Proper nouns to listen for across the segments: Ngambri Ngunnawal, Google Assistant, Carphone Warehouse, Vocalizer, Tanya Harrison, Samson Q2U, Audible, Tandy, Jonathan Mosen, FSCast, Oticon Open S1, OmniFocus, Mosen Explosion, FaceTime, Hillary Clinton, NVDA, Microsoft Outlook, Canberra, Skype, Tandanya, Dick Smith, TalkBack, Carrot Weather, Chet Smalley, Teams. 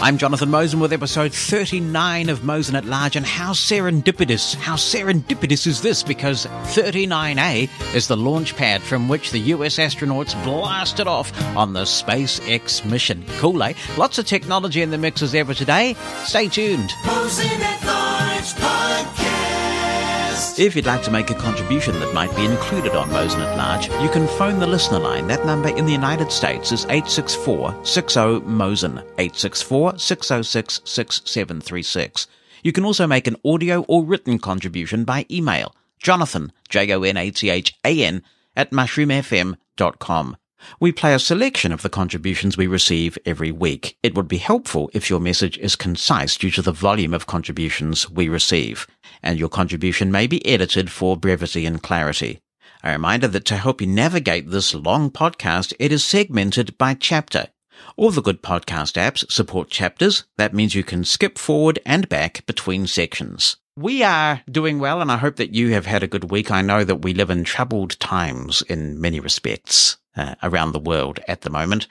I'm Jonathan Mosen with episode 39 of Mosen at Large, and how serendipitous is this, because 39A is the launch pad from which the US astronauts blasted off on the SpaceX mission. Cool, eh? Lots of technology in the mix as ever today. Stay tuned. Mosen at Large Podcast. If you'd like to make a contribution that might be included on Mosen at Large, you can phone the listener line. That number in the United States is 864-60-MOSEN, 864-606-6736. You can also make an audio or written contribution by email, Jonathan, Jonathan, @mushroomfm.com. We play a selection of the contributions we receive every week. It would be helpful if your message is concise due to the volume of contributions we receive, and your contribution may be edited for brevity and clarity. A reminder that to help you navigate this long podcast, it is segmented by chapter. All the good podcast apps support chapters. That means you can skip forward and back between sections. We are doing well, and I hope that you have had a good week. I know that we live in troubled times in many respects around the world at the moment.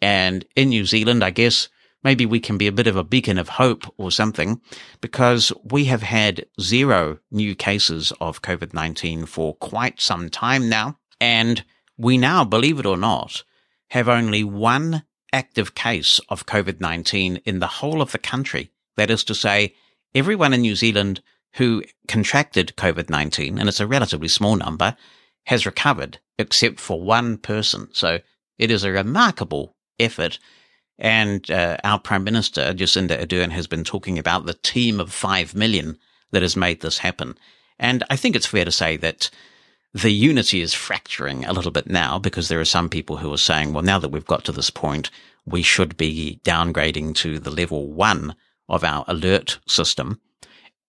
And in New Zealand, I guess, maybe we can be a bit of a beacon of hope or something, because we have had zero new cases of COVID-19 for quite some time now. And we now, believe it or not, have only one active case of COVID-19 in the whole of the country. That is to say, everyone in New Zealand who contracted COVID-19, and it's a relatively small number, has recovered except for one person. So it is a remarkable effort. And our Prime Minister, Jacinda Ardern, has been talking about the team of 5 million that has made this happen. And I think it's fair to say that the unity is fracturing a little bit now, because there are some people who are saying, well, now that we've got to this point, we should be downgrading to the level 1 of our alert system.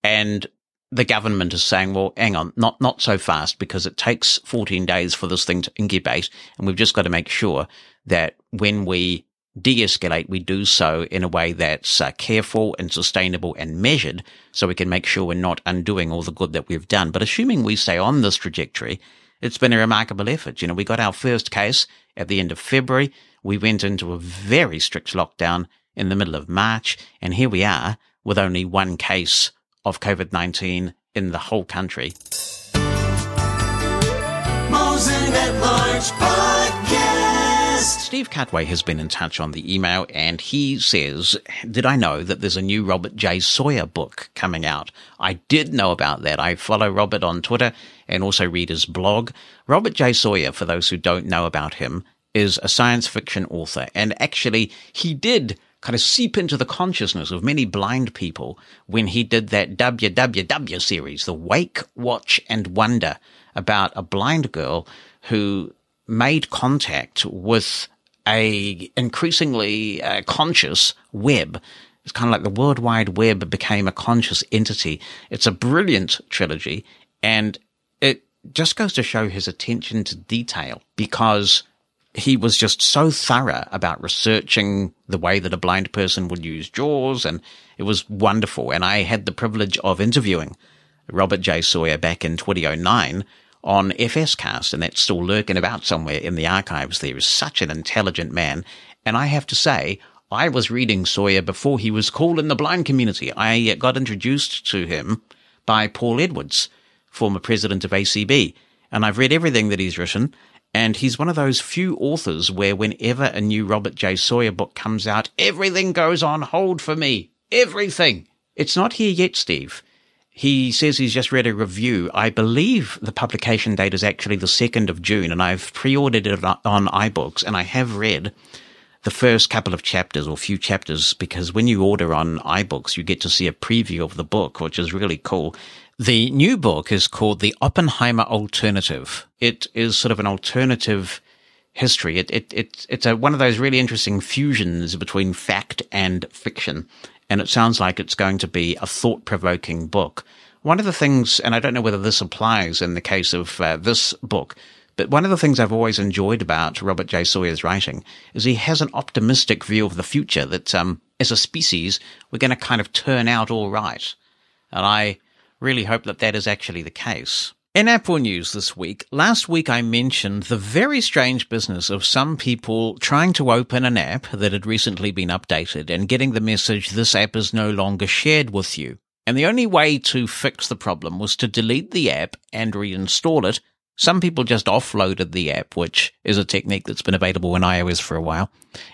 And the government is saying, well, hang on, not so fast, because it takes 14 days for this thing to incubate. And we've just got to make sure that when we de-escalate, we do so in a way that's careful and sustainable and measured, so we can make sure we're not undoing all the good that we've done. But assuming we stay on this trajectory, it's been a remarkable effort. You know, we got our first case at the end of February. We went into a very strict lockdown in the middle of March, and here we are with only one case of COVID-19 in the whole country. Mosen at Large Podcast. Steve Cutway has been in touch on the email, and he says, did I know that there's a new Robert J. Sawyer book coming out? I did know about that. I follow Robert on Twitter and also read his blog. Robert J. Sawyer, for those who don't know about him, is a science fiction author, and actually he did kind of seep into the consciousness of many blind people when he did that WWW series, the Wake, Watch and Wonder, about a blind girl who made contact with a increasingly conscious web. It's kind of like the World Wide Web became a conscious entity. It's a brilliant trilogy, and it just goes to show his attention to detail, because he was just so thorough about researching the way that a blind person would use JAWS, and it was wonderful. And I had the privilege of interviewing Robert J. Sawyer back in 2009 on FScast, and that's still lurking about somewhere in the archives. There is such an intelligent man. And I have to say, I was reading Sawyer before he was cool in the blind community. I got introduced to him by Paul Edwards, former president of ACB, and I've read everything that he's written. And he's one of those few authors where whenever a new Robert J. Sawyer book comes out, everything goes on hold for me. Everything. It's not here yet, Steve. He says he's just read a review. I believe the publication date is actually the 2nd of June, and I've pre-ordered it on iBooks, and I have read the first couple of chapters or few chapters, because when you order on iBooks, you get to see a preview of the book, which is really cool. The new book is called The Oppenheimer Alternative. It is sort of an alternative history. It's one of those really interesting fusions between fact and fiction, and it sounds like it's going to be a thought-provoking book. One of the things, and I don't know whether this applies in the case of this book, but one of the things I've always enjoyed about Robert J. Sawyer's writing is he has an optimistic view of the future, that as a species, we're going to kind of turn out all right. And I really hope that that is actually the case. In Apple news this week, last week I mentioned the very strange business of some people trying to open an app that had recently been updated and getting the message, this app is no longer shared with you. And the only way to fix the problem was to delete the app and reinstall it. Some people just offloaded the app, which is a technique that's been available in iOS for a while,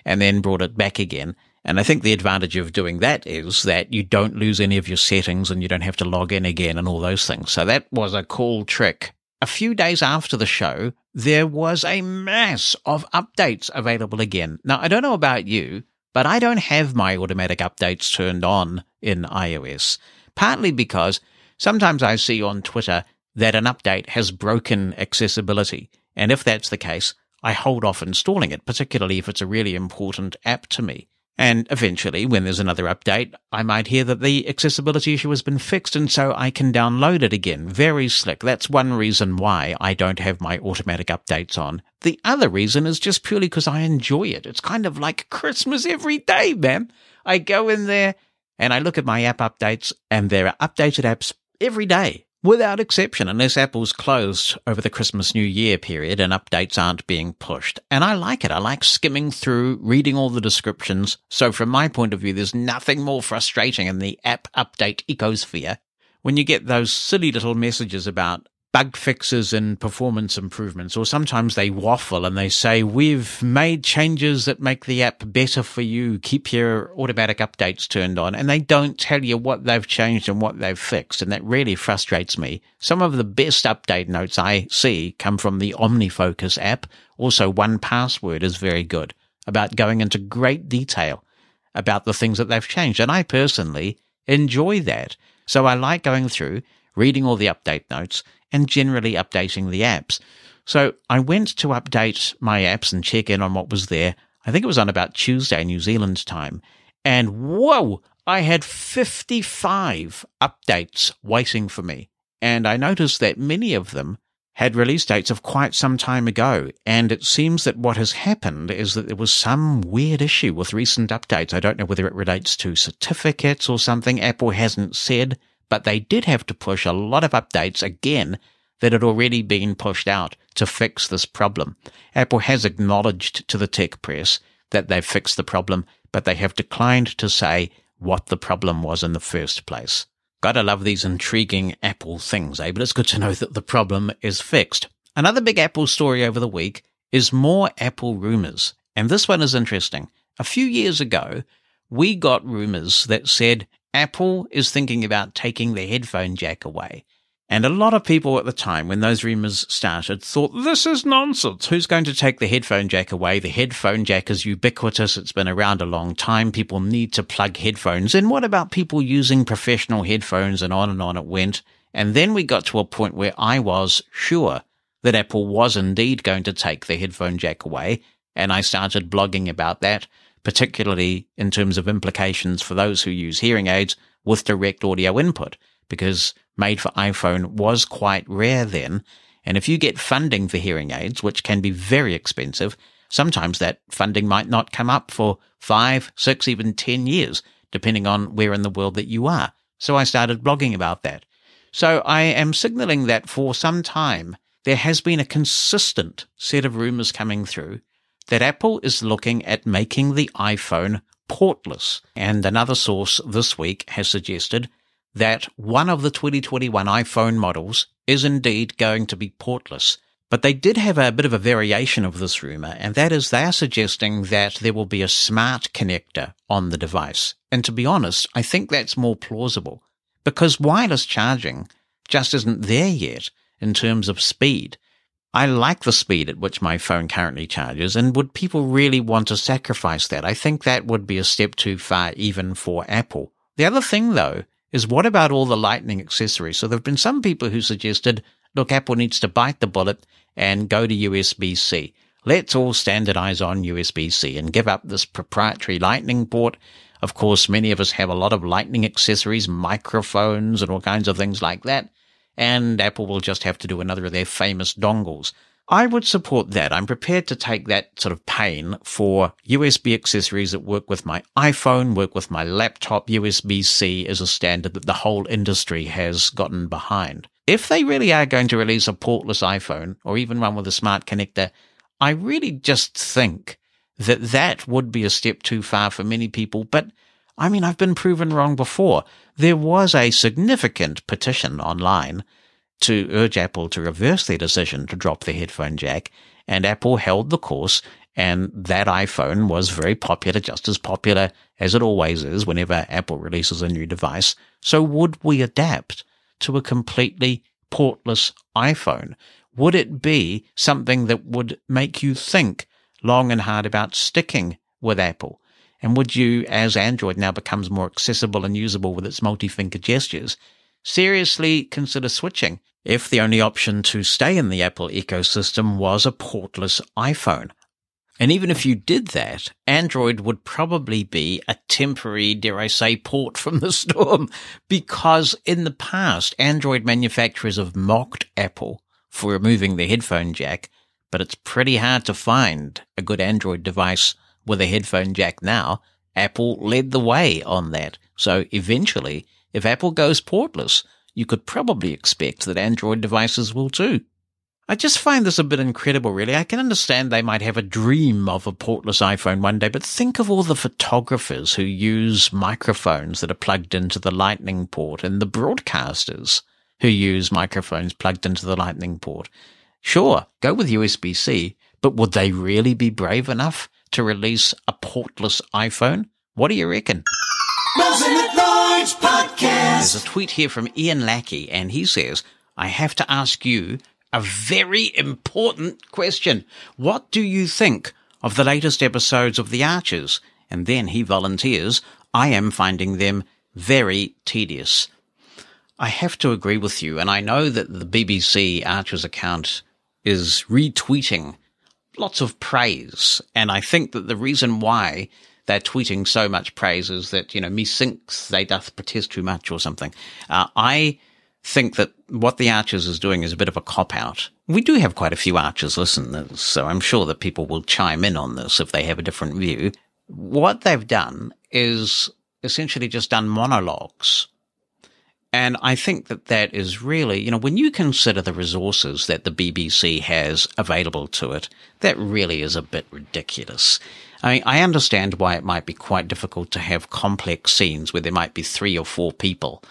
and then brought it back again. And I think the advantage of doing that is that you don't lose any of your settings and you don't have to log in again and all those things. So that was a cool trick. A few days after the show, there was a mass of updates available again. Now, I don't know about you, but I don't have my automatic updates turned on in iOS, partly because sometimes I see on Twitter that an update has broken accessibility. And if that's the case, I hold off installing it, particularly if it's a really important app to me. And eventually, when there's another update, I might hear that the accessibility issue has been fixed, and so I can download it again. Very slick. That's one reason why I don't have my automatic updates on. The other reason is just purely because I enjoy it. It's kind of like Christmas every day, man. I go in there and I look at my app updates, and there are updated apps every day, without exception, unless Apple's closed over the Christmas New Year period and updates aren't being pushed. And I like it. I like skimming through, reading all the descriptions. So from my point of view, there's nothing more frustrating in the app update ecosphere when you get those silly little messages about bug fixes and performance improvements, or sometimes they waffle and they say, we've made changes that make the app better for you. Keep your automatic updates turned on. And they don't tell you what they've changed and what they've fixed. And that really frustrates me. Some of the best update notes I see come from the OmniFocus app. Also, 1Password is very good about going into great detail about the things that they've changed. And I personally enjoy that. So I like going through, reading all the update notes, and generally updating the apps. So I went to update my apps and check in on what was there. I think it was on about Tuesday, New Zealand time. And whoa, I had 55 updates waiting for me. And I noticed that many of them had release dates of quite some time ago. And it seems that what has happened is that there was some weird issue with recent updates. I don't know whether it relates to certificates or something. Apple hasn't said, but they did have to push a lot of updates again that had already been pushed out to fix this problem. Apple has acknowledged to the tech press that they've fixed the problem, but they have declined to say what the problem was in the first place. Gotta love these intriguing Apple things, eh? But it's good to know that the problem is fixed. Another big Apple story over the week is more Apple rumors. And this one is interesting. A few years ago, we got rumors that said Apple is thinking about taking the headphone jack away. And a lot of people at the time, when those rumors started, thought, this is nonsense. Who's going to take the headphone jack away? The headphone jack is ubiquitous. It's been around a long time. People need to plug headphones. And what about people using professional headphones? And on it went. And then we got to a point where I was sure that Apple was indeed going to take the headphone jack away. And I started blogging about that, particularly in terms of implications for those who use hearing aids with direct audio input, because made for iPhone was quite rare then. And if you get funding for hearing aids, which can be very expensive, sometimes that funding might not come up for 5, 6, even 10 years, depending on where in the world that you are. So I started blogging about that. So I am signaling that for some time, there has been a consistent set of rumors coming through that Apple is looking at making the iPhone portless. And another source this week has suggested that one of the 2021 iPhone models is indeed going to be portless. But they did have a bit of a variation of this rumor, and that is they are suggesting that there will be a smart connector on the device. And to be honest, I think that's more plausible, because wireless charging just isn't there yet in terms of speed. I like the speed at which my phone currently charges, and would people really want to sacrifice that? I think that would be a step too far even for Apple. The other thing, though, is what about all the lightning accessories? So there have been some people who suggested, look, Apple needs to bite the bullet and go to USB-C. Let's all standardize on USB-C and give up this proprietary lightning port. Of course, many of us have a lot of lightning accessories, microphones and all kinds of things like that. And Apple will just have to do another of their famous dongles. I would support that. I'm prepared to take that sort of pain for USB accessories that work with my iPhone, work with my laptop. USB-C is a standard that the whole industry has gotten behind. if they really are going to release a portless iPhone or even one with a smart connector, I really just think that that would be a step too far for many people. But I mean, I've been proven wrong before. There was a significant petition online to urge Apple to reverse their decision to drop the headphone jack, and Apple held the course, and that iPhone was very popular, just as popular as it always is whenever Apple releases a new device. So would we adapt to a completely portless iPhone? Would it be something that would make you think long and hard about sticking with Apple? And would you, as Android now becomes more accessible and usable with its multi-finger gestures, seriously consider switching if the only option to stay in the Apple ecosystem was a portless iPhone? And even if you did that, Android would probably be a temporary, dare I say, port from the storm, because in the past, Android manufacturers have mocked Apple for removing the headphone jack, but it's pretty hard to find a good Android device with a headphone jack now. Apple led the way on that. So eventually, if Apple goes portless, you could probably expect that Android devices will too. I just find this a bit incredible, really. I can understand they might have a dream of a portless iPhone one day, but think of all the photographers who use microphones that are plugged into the Lightning port, and the broadcasters who use microphones plugged into the Lightning port. Sure, go with USB-C, but would they really be brave enough to release a portless iPhone? What do you reckon? Podcast. There's a tweet here from Ian Lackey, and he says, I have to ask you a very important question. What do you think of the latest episodes of The Archers? And then he volunteers, I am finding them very tedious. I have to agree with you, and I know that the BBC Archers account is retweeting lots of praise, and I think that the reason why they're tweeting so much praise is that, you know, methinks they doth protest too much or something. I think that what The Archers is doing is a bit of a cop-out. We do have quite a few Archers listeners, so I'm sure that people will chime in on this if they have a different view. What they've done is essentially just done monologues. And I think that that is really, you know, when you consider the resources that the BBC has available to it, that really is a bit ridiculous. I mean, I understand why it might be quite difficult to have complex scenes where there might be 3 or 4 people,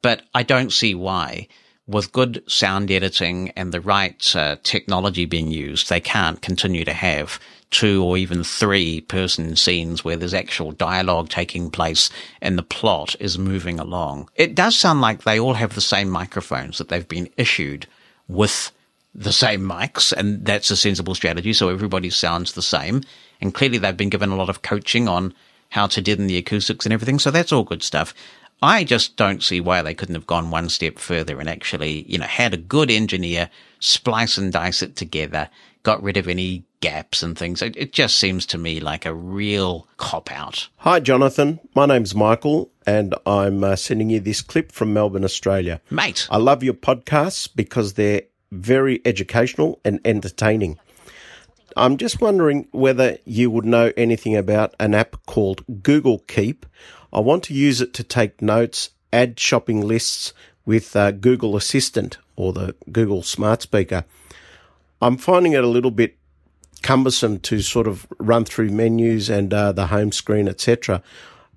but I don't see why, with good sound editing and the right technology being used, they can't continue to have 2 or even 3 person scenes where there's actual dialogue taking place and the plot is moving along. It does sound like they all have the same microphones, that they've been issued with the same mics, and that's a sensible strategy, so everybody sounds the same. And clearly they've been given a lot of coaching on how to deaden the acoustics and everything, so that's all good stuff. I just don't see why they couldn't have gone one step further and actually, you know, had a good engineer splice and dice it together, got rid of any gaps and things. It just seems to me like a real cop-out. Hi, Jonathan. My name's Michael, and I'm sending you this clip from Melbourne, Australia. Mate. I love your podcasts because they're very educational and entertaining. I'm just wondering whether you would know anything about an app called Google Keep. I want to use it to take notes, add shopping lists with Google Assistant or the Google Smart Speaker. I'm finding it a little bit cumbersome to sort of run through menus and the home screen, etc.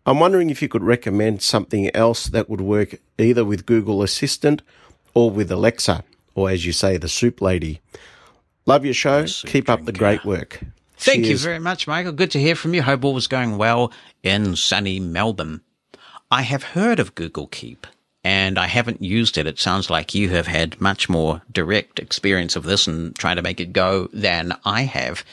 I'm wondering if you could recommend something else that would work either with Google Assistant or with Alexa, or as you say, the soup lady. Love your show. Keep up the great work. Thank you very much, Michael. Good to hear from you. Hope all was going well in sunny Melbourne. I have heard of Google Keep, and I haven't used it. It sounds like you have had much more direct experience of this and trying to make it go than I have.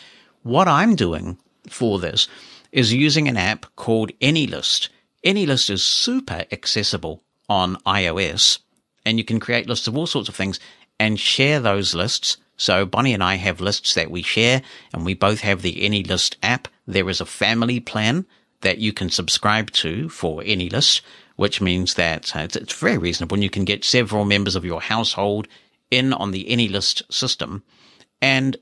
What I'm doing for this is using an app called AnyList. AnyList is super accessible on iOS, and you can create lists of all sorts of things and share those lists. So Bonnie and I have lists that we share, and we both have the AnyList app. There is a family plan that you can subscribe to for AnyList, which means that it's very reasonable, and you can get several members of your household in on the AnyList system. And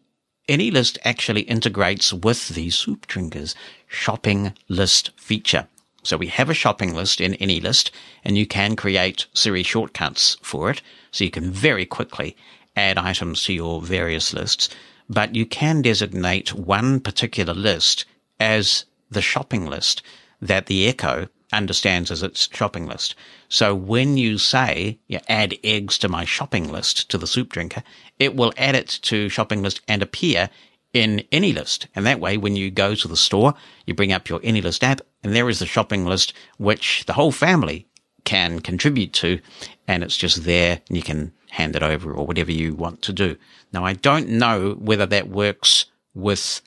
AnyList actually integrates with the Soup Drinker's shopping list feature, So we have a shopping list in AnyList, and you can create Siri shortcuts for it, so you can very quickly add items to your various lists. But you can designate one particular list as the shopping list that the Echo understands as its shopping list. So when you say, add eggs to my shopping list to the soup drinker, it will add it to shopping list and appear in AnyList. And that way, when you go to the store, you bring up your AnyList app, and there is the shopping list, which the whole family can contribute to, and it's just there, and you can hand it over or whatever you want to do. Now, I don't know whether that works with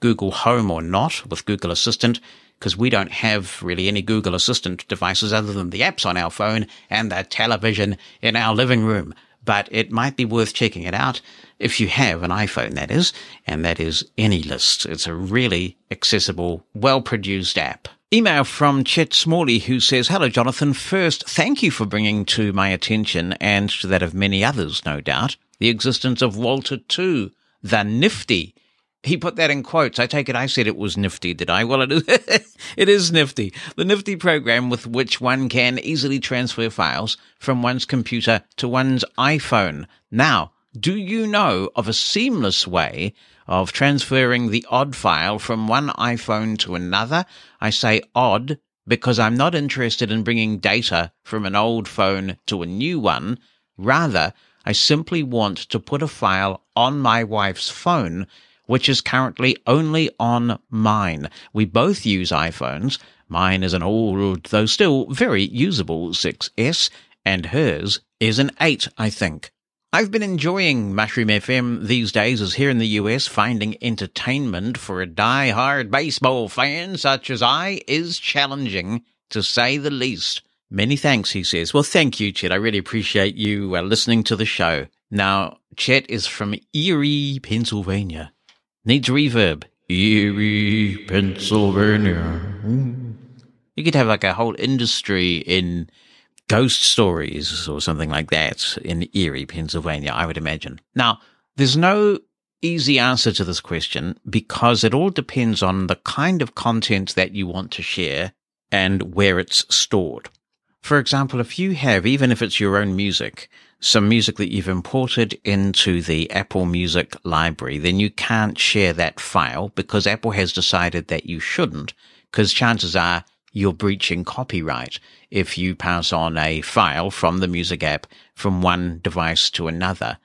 Google Home or not, with Google Assistant, because we don't have really any Google Assistant devices other than the apps on our phone and the television in our living room. But it might be worth checking it out if you have an iPhone, that is, and that is AnyList. It's a really accessible, well-produced app. Email from Chet Smalley, who says, "Hello, Jonathan. First, thank you for bringing to my attention, and to that of many others, no doubt, the existence of Walter 2, the nifty." He put that in quotes. I take it I said it was nifty, did I? Well, it is, it is nifty. The nifty program with which one can easily transfer files from one's computer to one's iPhone. Now, do you know of a seamless way of transferring the odd file from one iPhone to another? I say odd because I'm not interested in bringing data from an old phone to a new one. Rather, I simply want to put a file on my wife's phone, which is currently only on mine. We both use iPhones. Mine is an old, though still very usable 6S, and hers is an 8, I think. I've been enjoying Mushroom FM these days, as here in the US, finding entertainment for a die-hard baseball fan such as I is challenging, to say the least. Many thanks, he says. Well, thank you, Chet. I really appreciate you listening to the show. Now, Chet is from Erie, Pennsylvania. Needs reverb. Erie, Pennsylvania. You could have like a whole industry in ghost stories or something like that in Erie, Pennsylvania, I would imagine. Now, there's no easy answer to this question because it all depends on the kind of content that you want to share and where it's stored. For example, if you have, even if it's your own music, some music that you've imported into the Apple Music library, then you can't share that file because Apple has decided that you shouldn't, because chances are you're breaching copyright if you pass on a file from the music app from one device to another.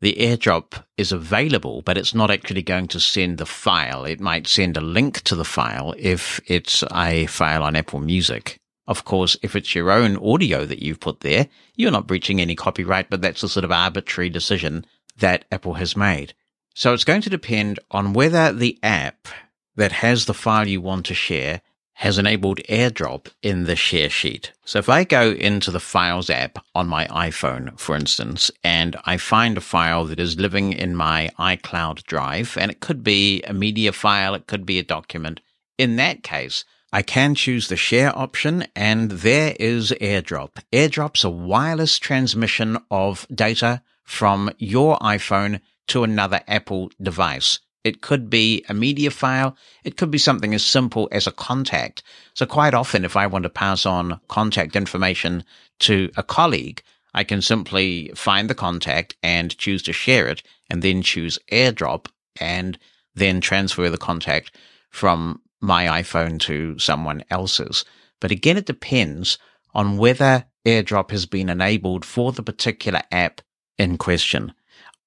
The AirDrop is available, but it's not actually going to send the file. It might send a link to the file if it's a file on Apple Music. Of course, if it's your own audio that you've put there, you're not breaching any copyright, but that's the sort of arbitrary decision that Apple has made. So it's going to depend on whether the app that has the file you want to share has enabled AirDrop in the share sheet. So if I go into the Files app on my iPhone, for instance, and I find a file that is living in my iCloud drive, and it could be a media file, it could be a document, in that case, I can choose the share option, and there is AirDrop. AirDrop's a wireless transmission of data from your iPhone to another Apple device. It could be a media file. It could be something as simple as a contact. So quite often, if I want to pass on contact information to a colleague, I can simply find the contact and choose to share it, and then choose AirDrop, and then transfer the contact from my iPhone to someone else's. But again, it depends on whether AirDrop has been enabled for the particular app in question.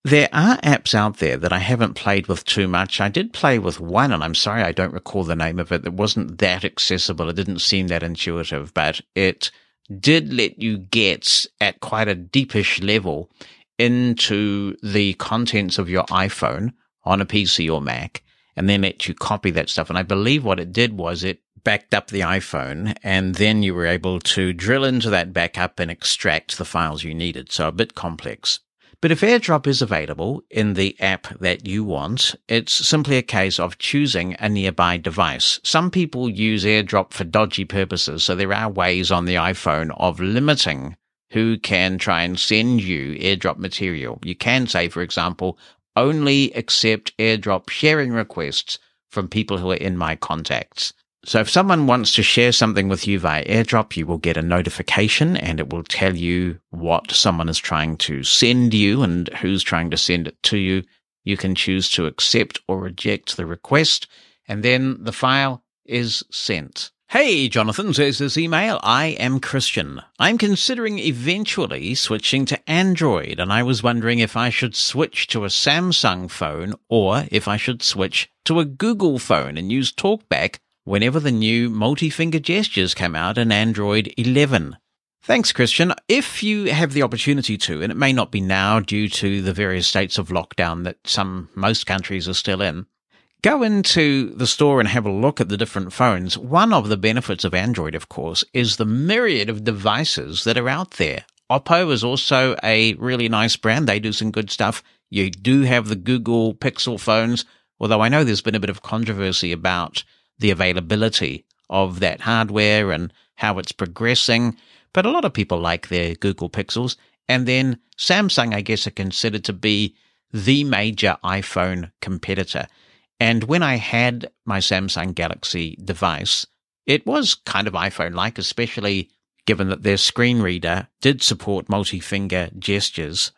There are apps out there that I haven't played with too much. I did play with one, and I'm sorry I don't recall the name of it. It wasn't that accessible. It didn't seem that intuitive, but it did let you get at quite a deepish level into the contents of your iPhone on a PC or Mac, and then let you copy that stuff. And I believe what it did was it backed up the iPhone, and then you were able to drill into that backup and extract the files you needed. So a bit complex. But if AirDrop is available in the app that you want, it's simply a case of choosing a nearby device. Some people use AirDrop for dodgy purposes, so there are ways on the iPhone of limiting who can try and send you AirDrop material. You can say, for example, only accept AirDrop sharing requests from people who are in my contacts. So if someone wants to share something with you via AirDrop, you will get a notification and it will tell you what someone is trying to send you and who's trying to send it to you. You can choose to accept or reject the request, and then the file is sent. Hey, Jonathan, says this email. I am Christian. I'm considering eventually switching to Android, and I was wondering if I should switch to a Samsung phone or if I should switch to a Google phone and use TalkBack whenever the new multi-finger gestures come out in Android 11. Thanks, Christian. If you have the opportunity to, and it may not be now due to the various states of lockdown that most countries are still in, go into the store and have a look at the different phones. One of the benefits of Android, of course, is the myriad of devices that are out there. Oppo is also a really nice brand. They do some good stuff. You do have the Google Pixel phones, although I know there's been a bit of controversy about the availability of that hardware and how it's progressing. But a lot of people like their Google Pixels. And then Samsung, I guess, are considered to be the major iPhone competitor. And when I had my Samsung Galaxy device, it was kind of iPhone-like, especially given that their screen reader did support multi-finger gestures.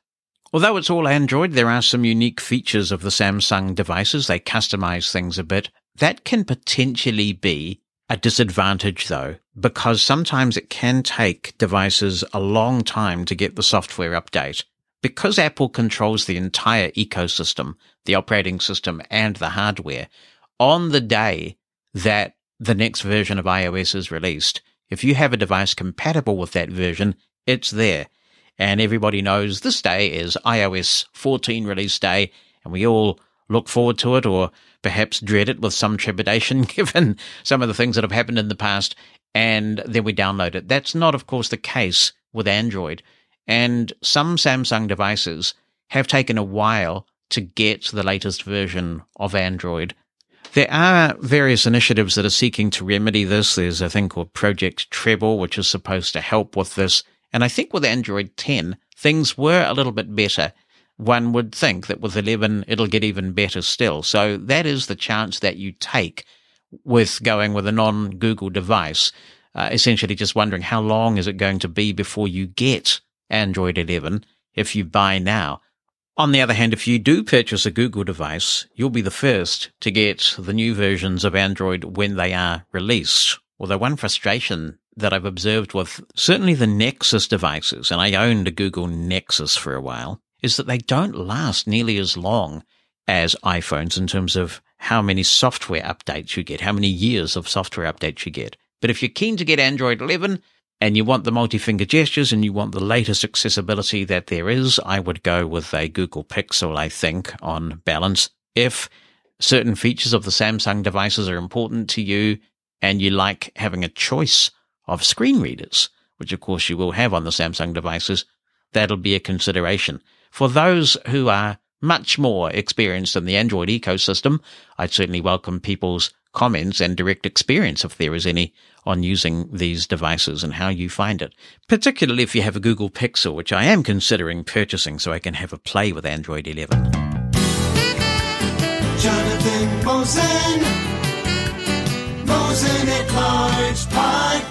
Although it's all Android, there are some unique features of the Samsung devices. They customize things a bit. That can potentially be a disadvantage, though, because sometimes it can take devices a long time to get the software update. Because Apple controls the entire ecosystem, the operating system and the hardware, on the day that the next version of iOS is released, if you have a device compatible with that version, it's there. And everybody knows this day is iOS 14 release day, and we all look forward to it or perhaps dread it with some trepidation given some of the things that have happened in the past, and then we download it. That's not, of course, the case with Android. And some Samsung devices have taken a while to get the latest version of Android. There are various initiatives that are seeking to remedy this. There's a thing called Project Treble, which is supposed to help with this. And I think with Android 10, things were a little bit better. One would think that with 11, it'll get even better still. So that is the chance that you take with going with a non-Google device, essentially just wondering how long is it going to be before you get Android 11 if you buy now. On the other hand, if you do purchase a Google device, you'll be the first to get the new versions of Android when they are released. Although one frustration that I've observed with certainly the Nexus devices, and I owned a Google Nexus for a while, is that they don't last nearly as long as iPhones in terms of how many software updates you get, how many years of software updates you get. But if you're keen to get Android 11 and you want the multi-finger gestures and you want the latest accessibility that there is, I would go with a Google Pixel, I think, on balance. If certain features of the Samsung devices are important to you and you like having a choice of screen readers, which of course you will have on the Samsung devices, that'll be a consideration. For those who are much more experienced in the Android ecosystem, I'd certainly welcome people's comments and direct experience, if there is any, on using these devices and how you find it, particularly if you have a Google Pixel, which I am considering purchasing so I can have a play with Android 11. Jonathan Mosen, Mosen at Large Podcast.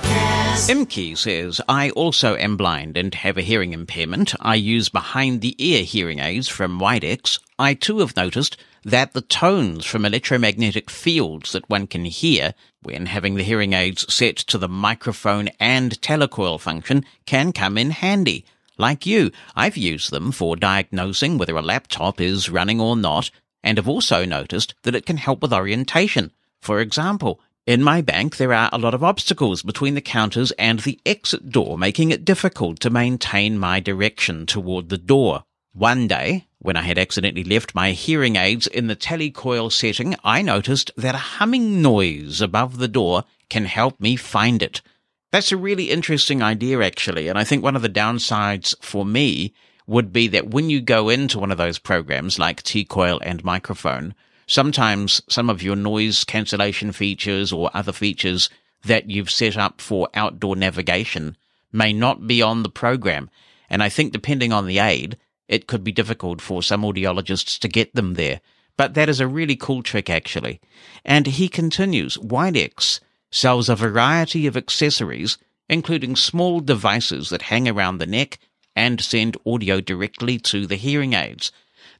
Imke says, I also am blind and have a hearing impairment. I use behind-the-ear hearing aids from Widex. I too have noticed that the tones from electromagnetic fields that one can hear when having the hearing aids set to the microphone and telecoil function can come in handy. Like you, I've used them for diagnosing whether a laptop is running or not, and have also noticed that it can help with orientation. For example, in my bank there are a lot of obstacles between the counters and the exit door, making it difficult to maintain my direction toward the door. One day, when I had accidentally left my hearing aids in the telecoil setting, I noticed that a humming noise above the door can help me find it. That's a really interesting idea, actually, and I think one of the downsides for me would be that when you go into one of those programs like T-Coil and Microphone, sometimes some of your noise cancellation features or other features that you've set up for outdoor navigation may not be on the program, and I think depending on the aid, it could be difficult for some audiologists to get them there. But that is a really cool trick, actually. And he continues, Widex sells a variety of accessories, including small devices that hang around the neck and send audio directly to the hearing aids.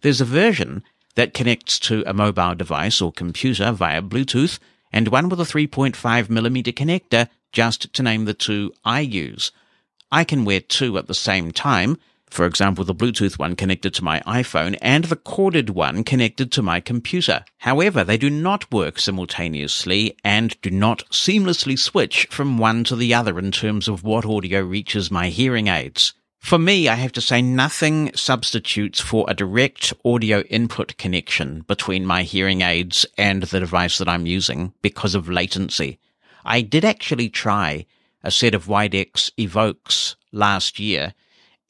There's a version that connects to a mobile device or computer via Bluetooth, and one with a 3.5mm connector, just to name the two I use. I can wear two at the same time, for example, the Bluetooth one connected to my iPhone and the corded one connected to my computer. However, they do not work simultaneously and do not seamlessly switch from one to the other in terms of what audio reaches my hearing aids. For me, I have to say nothing substitutes for a direct audio input connection between my hearing aids and the device that I'm using because of latency. I did actually try a set of Widex Evokes last year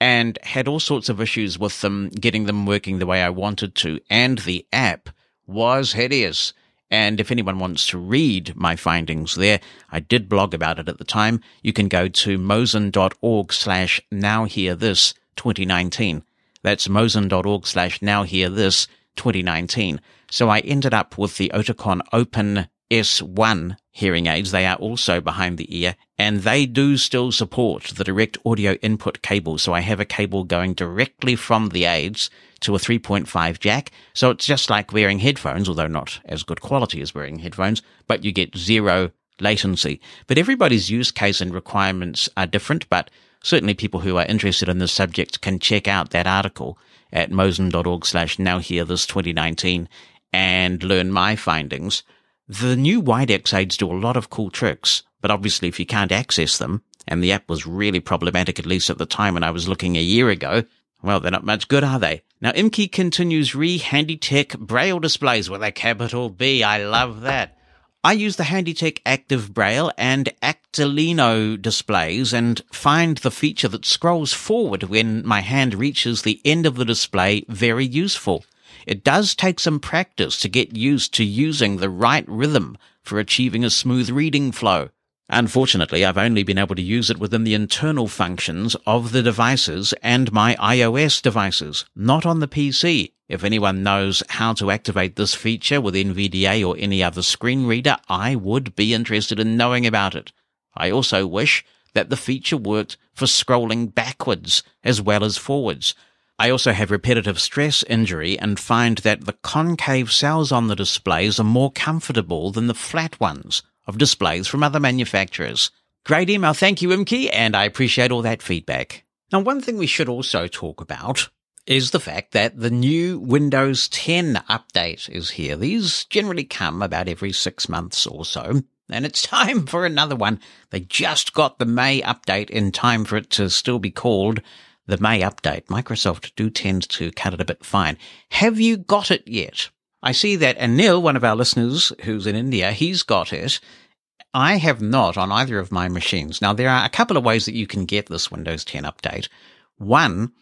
and had all sorts of issues with them, getting them working the way I wanted to, and the app was hideous. And if anyone wants to read my findings there, I did blog about it at the time. You can go to mosen.org/nowhearthis2019. That's mosen.org/nowhearthis2019. So I ended up with the Oticon Open S1 hearing aids. They are also behind the ear, and they do still support the direct audio input cable. So I have a cable going directly from the aids to a 3.5 jack. So it's just like wearing headphones, although not as good quality as wearing headphones, but you get zero latency. But everybody's use case and requirements are different, but certainly people who are interested in this subject can check out that article at mosen.org/nowhearthis2019 and learn my findings. The new Widex aids do a lot of cool tricks, but obviously if you can't access them, and the app was really problematic, at least at the time when I was looking a year ago, well, they're not much good, are they? Now, IMKI continues HandyTech Braille displays with a capital B. I love that. I use the HandyTech Active Braille and Actilino displays and find the feature that scrolls forward when my hand reaches the end of the display very useful. It does take some practice to get used to using the right rhythm for achieving a smooth reading flow. Unfortunately, I've only been able to use it within the internal functions of the devices and my iOS devices, not on the PC. If anyone knows how to activate this feature with NVDA or any other screen reader, I would be interested in knowing about it. I also wish that the feature worked for scrolling backwards as well as forwards. I also have repetitive stress injury and find that the concave cells on the displays are more comfortable than the flat ones of displays from other manufacturers. Great email. Thank you, IMKI, and I appreciate all that feedback. Now, one thing we should also talk about is the fact that the new Windows 10 update is here. These generally come about every 6 months or so, and it's time for another one. They just got the May update in time for it to still be called the May update. Microsoft do tend to cut it a bit fine. Have you got it yet? I see that Anil, one of our listeners who's in India, he's got it. I have not on either of my machines. Now, there are a couple of ways that you can get this Windows 10 update. One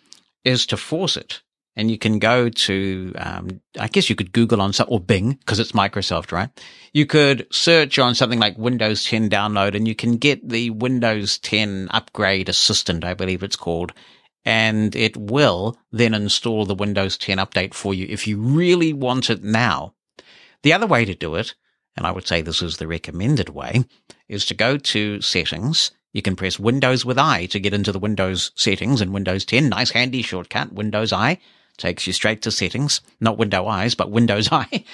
is to force it, and you can go to, I guess you could Google on or Bing, because it's Microsoft, right? You could search on something like Windows 10 download, and you can get the Windows 10 Upgrade Assistant, I believe it's called, and it will then install the Windows 10 update for you if you really want it now. The other way to do it, and I would say this is the recommended way, is to go to Settings. You can press Windows with I to get into the Windows settings in Windows 10. Nice handy shortcut. Windows I takes you straight to Settings. Not Windows Eyes, but Windows I.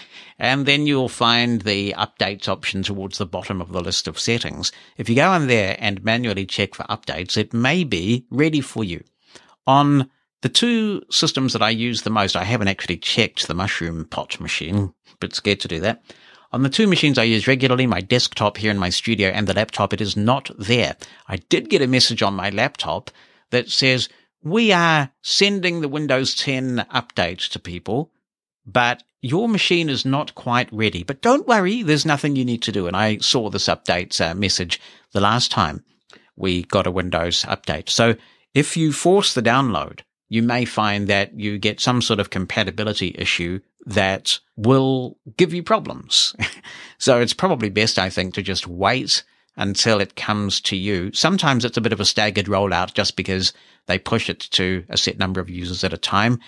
And then you'll find the Updates option towards the bottom of the list of settings. If you go in there and manually check for updates, it may be ready for you. On the two systems that I use the most, I haven't actually checked the Mushroom Pot machine, but scared to do that. On the two machines I use regularly, my desktop here in my studio and the laptop, it is not there. I did get a message on my laptop that says, we are sending the Windows 10 update to people, but your machine is not quite ready. But don't worry, there's nothing you need to do. And I saw this update message the last time we got a Windows update. So if you force the download, you may find that you get some sort of compatibility issue that will give you problems. So it's probably best, I think, to just wait until it comes to you. Sometimes it's a bit of a staggered rollout just because they push it to a set number of users at a time.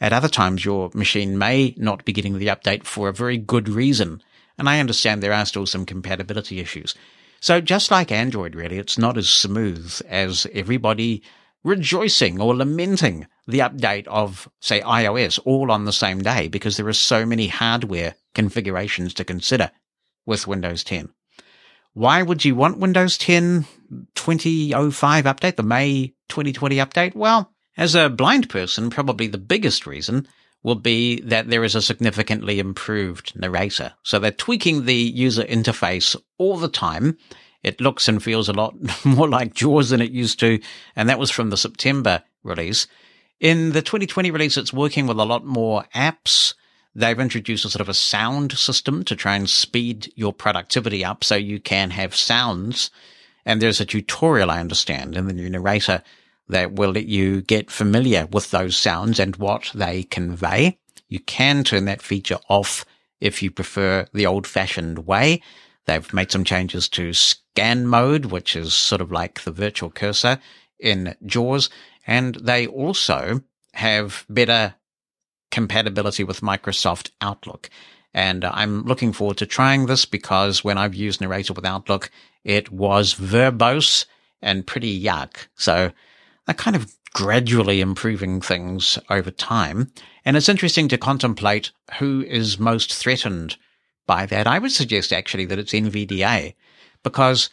At other times, your machine may not be getting the update for a very good reason. And I understand there are still some compatibility issues. So just like Android, really, it's not as smooth as everybody rejoicing or lamenting the update of, say, iOS all on the same day, because there are so many hardware configurations to consider with Windows 10. Why would you want Windows 10 2005 update, the May 2020 update? Well, as a blind person, probably the biggest reason will be that there is a significantly improved narrator. So they're tweaking the user interface all the time. It looks and feels a lot more like JAWS than it used to, and that was from the September release. In the 2020 release, it's working with a lot more apps. They've introduced a sort of a sound system to try and speed your productivity up so you can have sounds. And there's a tutorial, I understand, in the new narrator that will let you get familiar with those sounds and what they convey. You can turn that feature off if you prefer the old-fashioned way. They've made some changes to scan mode, which is sort of like the virtual cursor in JAWS. And they also have better compatibility with Microsoft Outlook. And I'm looking forward to trying this, because when I've used Narrator with Outlook, it was verbose and pretty yuck. So they're kind of gradually improving things over time. And it's interesting to contemplate who is most threatened by that. I would suggest actually that it's NVDA, because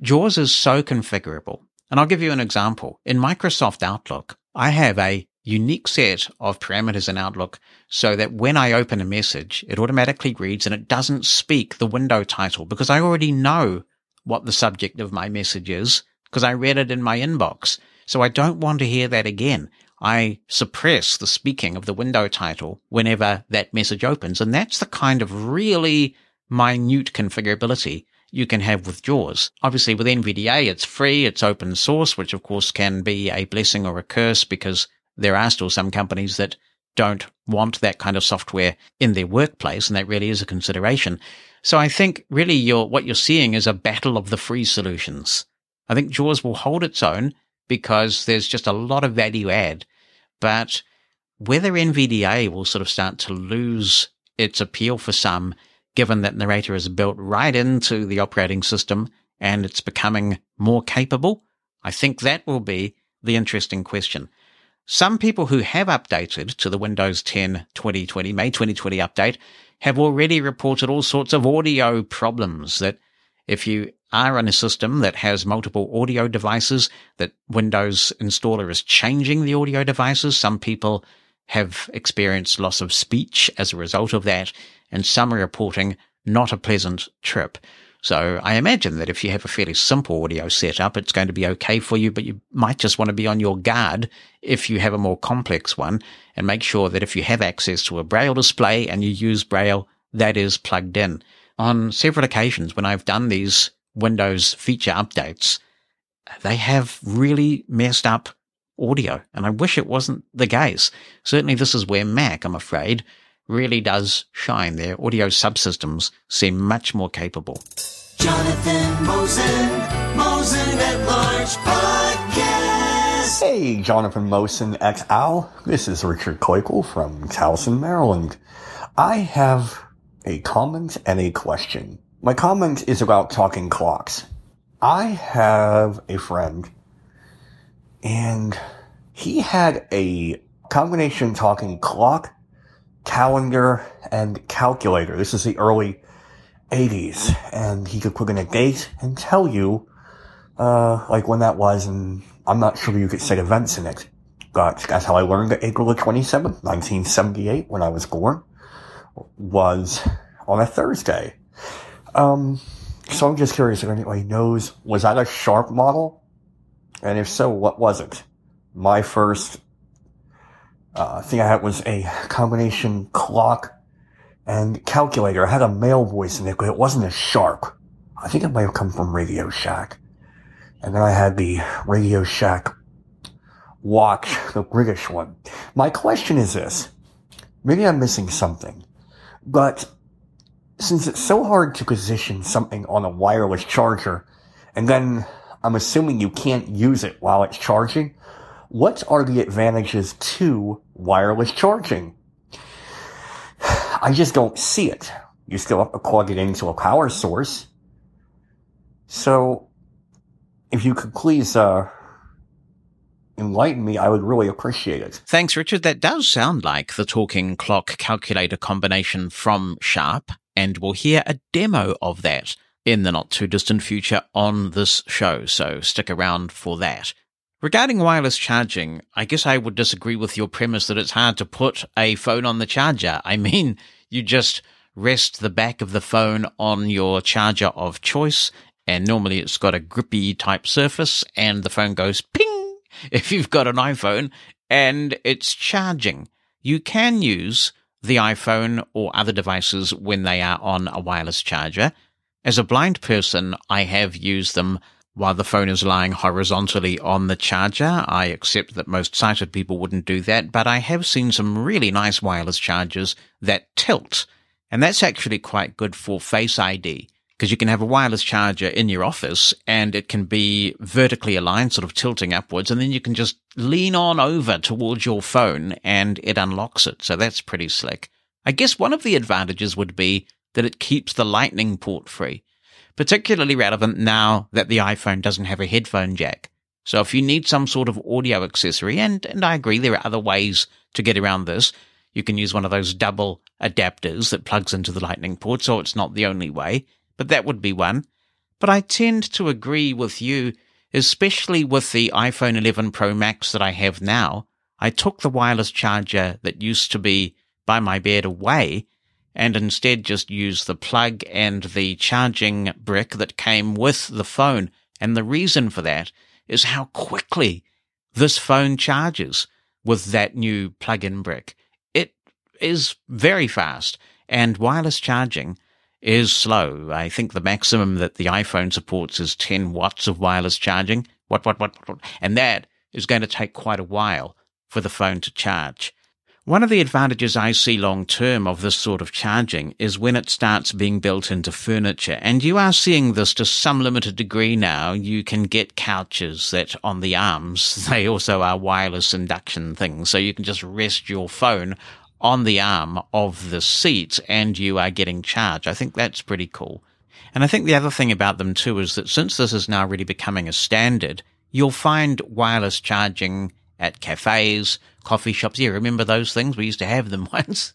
JAWS is so configurable. And I'll give you an example. In Microsoft Outlook, I have a unique set of parameters in Outlook so that when I open a message, it automatically reads and it doesn't speak the window title, because I already know what the subject of my message is because I read it in my inbox. So I don't want to hear that again. I suppress the speaking of the window title whenever that message opens. And that's the kind of really minute configurability you can have with JAWS. Obviously, with NVDA, it's free, it's open source, which of course can be a blessing or a curse, because there are still some companies that don't want that kind of software in their workplace, and that really is a consideration. So I think really what you're seeing is a battle of the free solutions. I think JAWS will hold its own because there's just a lot of value add, but whether NVDA will sort of start to lose its appeal for some, given that Narrator is built right into the operating system and it's becoming more capable, I think that will be the interesting question. Some people who have updated to the Windows 10 2020, May 2020 update have already reported all sorts of audio problems, that if you are on a system that has multiple audio devices, that Windows installer is changing the audio devices. Some people have experienced loss of speech as a result of that, and some are reporting not a pleasant trip. So I imagine that if you have a fairly simple audio setup, it's going to be okay for you, but you might just want to be on your guard if you have a more complex one, and make sure that if you have access to a Braille display and you use Braille, that is plugged in. On several occasions when I've done these Windows feature updates, they have really messed up audio, and I wish it wasn't the case. Certainly this is where Mac, I'm afraid, really does shine. Their audio subsystems seem much more capable. Jonathan Mosen, Mosen at Large Podcast. Hey, Jonathan Mosen ex Owl. This is Richard Koikel from Towson, Maryland. I have a comment and a question. My comment is about talking clocks. I have a friend, and he had a combination talking clock, calendar, and calculator. This is the early 80s, and he could put in a date and tell you, like when that was, and I'm not sure you could set events in it, but that's how I learned that April the 27th, 1978, when I was born, was on a Thursday. So I'm just curious if anybody knows, was that a Sharp model? And if so, what was it? My first thing I had was a combination clock and calculator. I had a male voice in it, but it wasn't a Sharp. I think it might have come from Radio Shack. And then I had the Radio Shack watch, the British one. My question is this. Maybe I'm missing something, but since it's so hard to position something on a wireless charger, and then I'm assuming you can't use it while it's charging, what are the advantages to wireless charging? I just don't see it. You still have to plug it into a power source. So if you could please enlighten me, I would really appreciate it. Thanks, Richard. That does sound like the talking clock calculator combination from Sharp, and we'll hear a demo of that in the not-too-distant future on this show, so stick around for that. Regarding wireless charging, I guess I would disagree with your premise that it's hard to put a phone on the charger. I mean, you just rest the back of the phone on your charger of choice, and normally it's got a grippy type surface, and the phone goes ping if you've got an iPhone, and it's charging. You can use the iPhone or other devices when they are on a wireless charger. As a blind person, I have used them while the phone is lying horizontally on the charger. I accept that most sighted people wouldn't do that, but I have seen some really nice wireless chargers that tilt, and that's actually quite good for Face ID, because you can have a wireless charger in your office and it can be vertically aligned, sort of tilting upwards, and then you can just lean on over towards your phone and it unlocks it. So that's pretty slick. I guess one of the advantages would be that it keeps the lightning port free, particularly relevant now that the iPhone doesn't have a headphone jack. So if you need some sort of audio accessory, and I agree there are other ways to get around this, you can use one of those double adapters that plugs into the lightning port, so it's not the only way, but that would be one. But I tend to agree with you, especially with the iPhone 11 Pro Max that I have now. I took the wireless charger that used to be by my bed away and instead just use the plug and the charging brick that came with the phone. And the reason for that is how quickly this phone charges with that new plug-in brick. It is very fast, and wireless charging is slow. I think the maximum that the iPhone supports is 10 watts of wireless charging. What? And that is going to take quite a while for the phone to charge. One of the advantages I see long-term of this sort of charging is when it starts being built into furniture, and you are seeing this to some limited degree now. You can get couches that on the arms, they also are wireless induction things, so you can just rest your phone on the arm of the seat and you are getting charge. I think that's pretty cool. And I think the other thing about them too is that since this is now really becoming a standard, you'll find wireless charging at cafes, coffee shops. Yeah, remember those things? We used to have them once.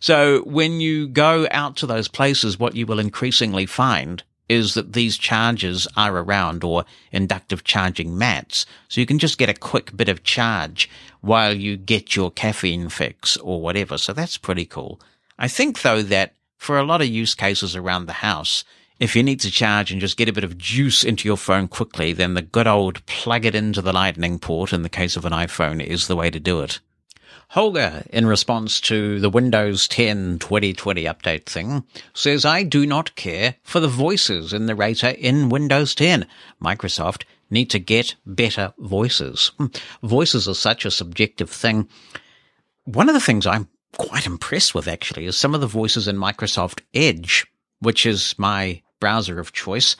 So when you go out to those places, what you will increasingly find is that these chargers are around, or inductive charging mats. So you can just get a quick bit of charge while you get your caffeine fix or whatever. So that's pretty cool. I think, though, that for a lot of use cases around the house, if you need to charge and just get a bit of juice into your phone quickly, then the good old plug it into the lightning port in the case of an iPhone is the way to do it. Holger, in response to the Windows 10 2020 update thing, says, I do not care for the voices in Narrator in Windows 10. Microsoft need to get better voices. Voices are such a subjective thing. One of the things I'm quite impressed with, actually, is some of the voices in Microsoft Edge, which is my browser of choice.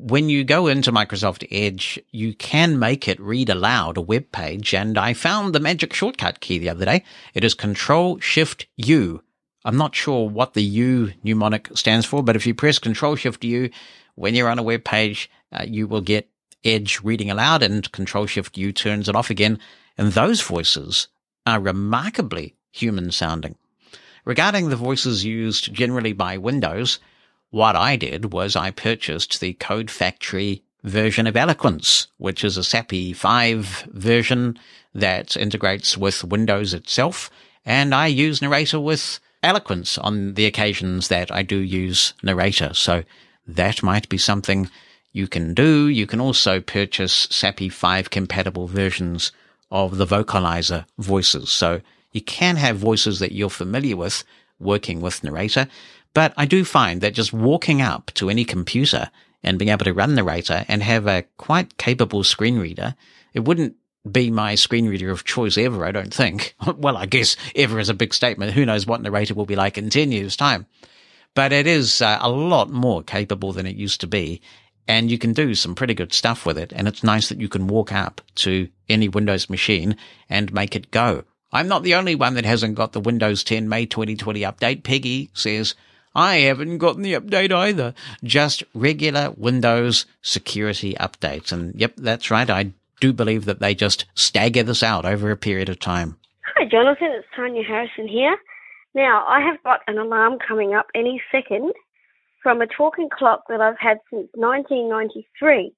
When you go into Microsoft Edge, you can make it read aloud a web page, and I found the magic shortcut key the other day. It is Control-Shift-U. I'm not sure what the U mnemonic stands for, but if you press Control-Shift-U, when you're on a web page, you will get Edge reading aloud, and Control-Shift-U turns it off again, and those voices are remarkably human-sounding. Regarding the voices used generally by Windows, what I did was I purchased the Code Factory version of Eloquence, which is a SAPI 5 version that integrates with Windows itself, and I use Narrator with Eloquence on the occasions that I do use Narrator, so that might be something you can do. You can also purchase SAPI 5 compatible versions of the vocalizer voices, so you can have voices that you're familiar with working with Narrator. But I do find that just walking up to any computer and being able to run Narrator and have a quite capable screen reader, it wouldn't be my screen reader of choice ever, I don't think. Well, I guess ever is a big statement. Who knows what Narrator will be like in 10 years' time. But it is a lot more capable than it used to be, and you can do some pretty good stuff with it, and it's nice that you can walk up to any Windows machine and make it go. I'm not the only one that hasn't got the Windows 10 May 2020 update. Peggy says, I haven't gotten the update either. Just regular Windows security updates. And yep, that's right. I do believe that they just stagger this out over a period of time. Hi, Jonathan. It's Tanya Harrison here. Now, I have got an alarm coming up any second from a talking clock that I've had since 1993.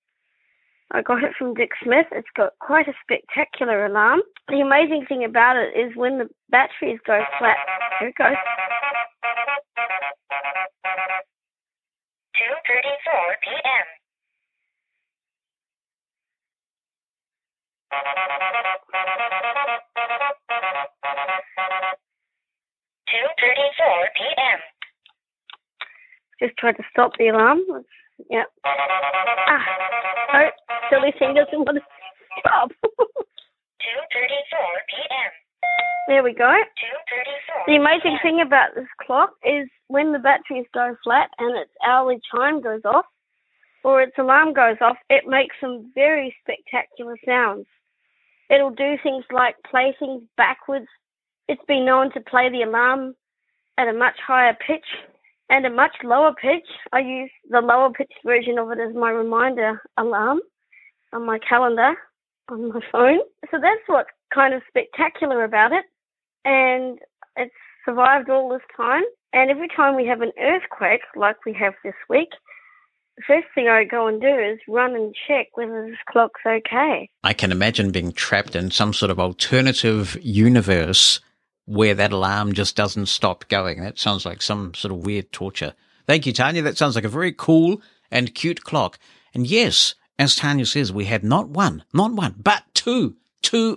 I got it from Dick Smith. It's got quite a spectacular alarm. The amazing thing about it is when the batteries go flat, here it goes. 2:34 p.m. Just tried to stop the alarm. Yep. Ah, no, silly thing doesn't want to stop. 2:34 p.m. There we go. The amazing thing about this clock is when the batteries go flat and its hourly chime goes off, or its alarm goes off, it makes some very spectacular sounds. It'll do things like play things backwards. It's been known to play the alarm at a much higher pitch and a much lower pitch. I use the lower pitch version of it as my reminder alarm on my calendar on my phone. So that's what's kind of spectacular about it. And it's survived all this time. And every time we have an earthquake, like we have this week, the first thing I go and do is run and check whether this clock's okay. I can imagine being trapped in some sort of alternative universe where that alarm just doesn't stop going. That sounds like some sort of weird torture. Thank you, Tanya. That sounds like a very cool and cute clock. And yes, as Tanya says, we had not one, but two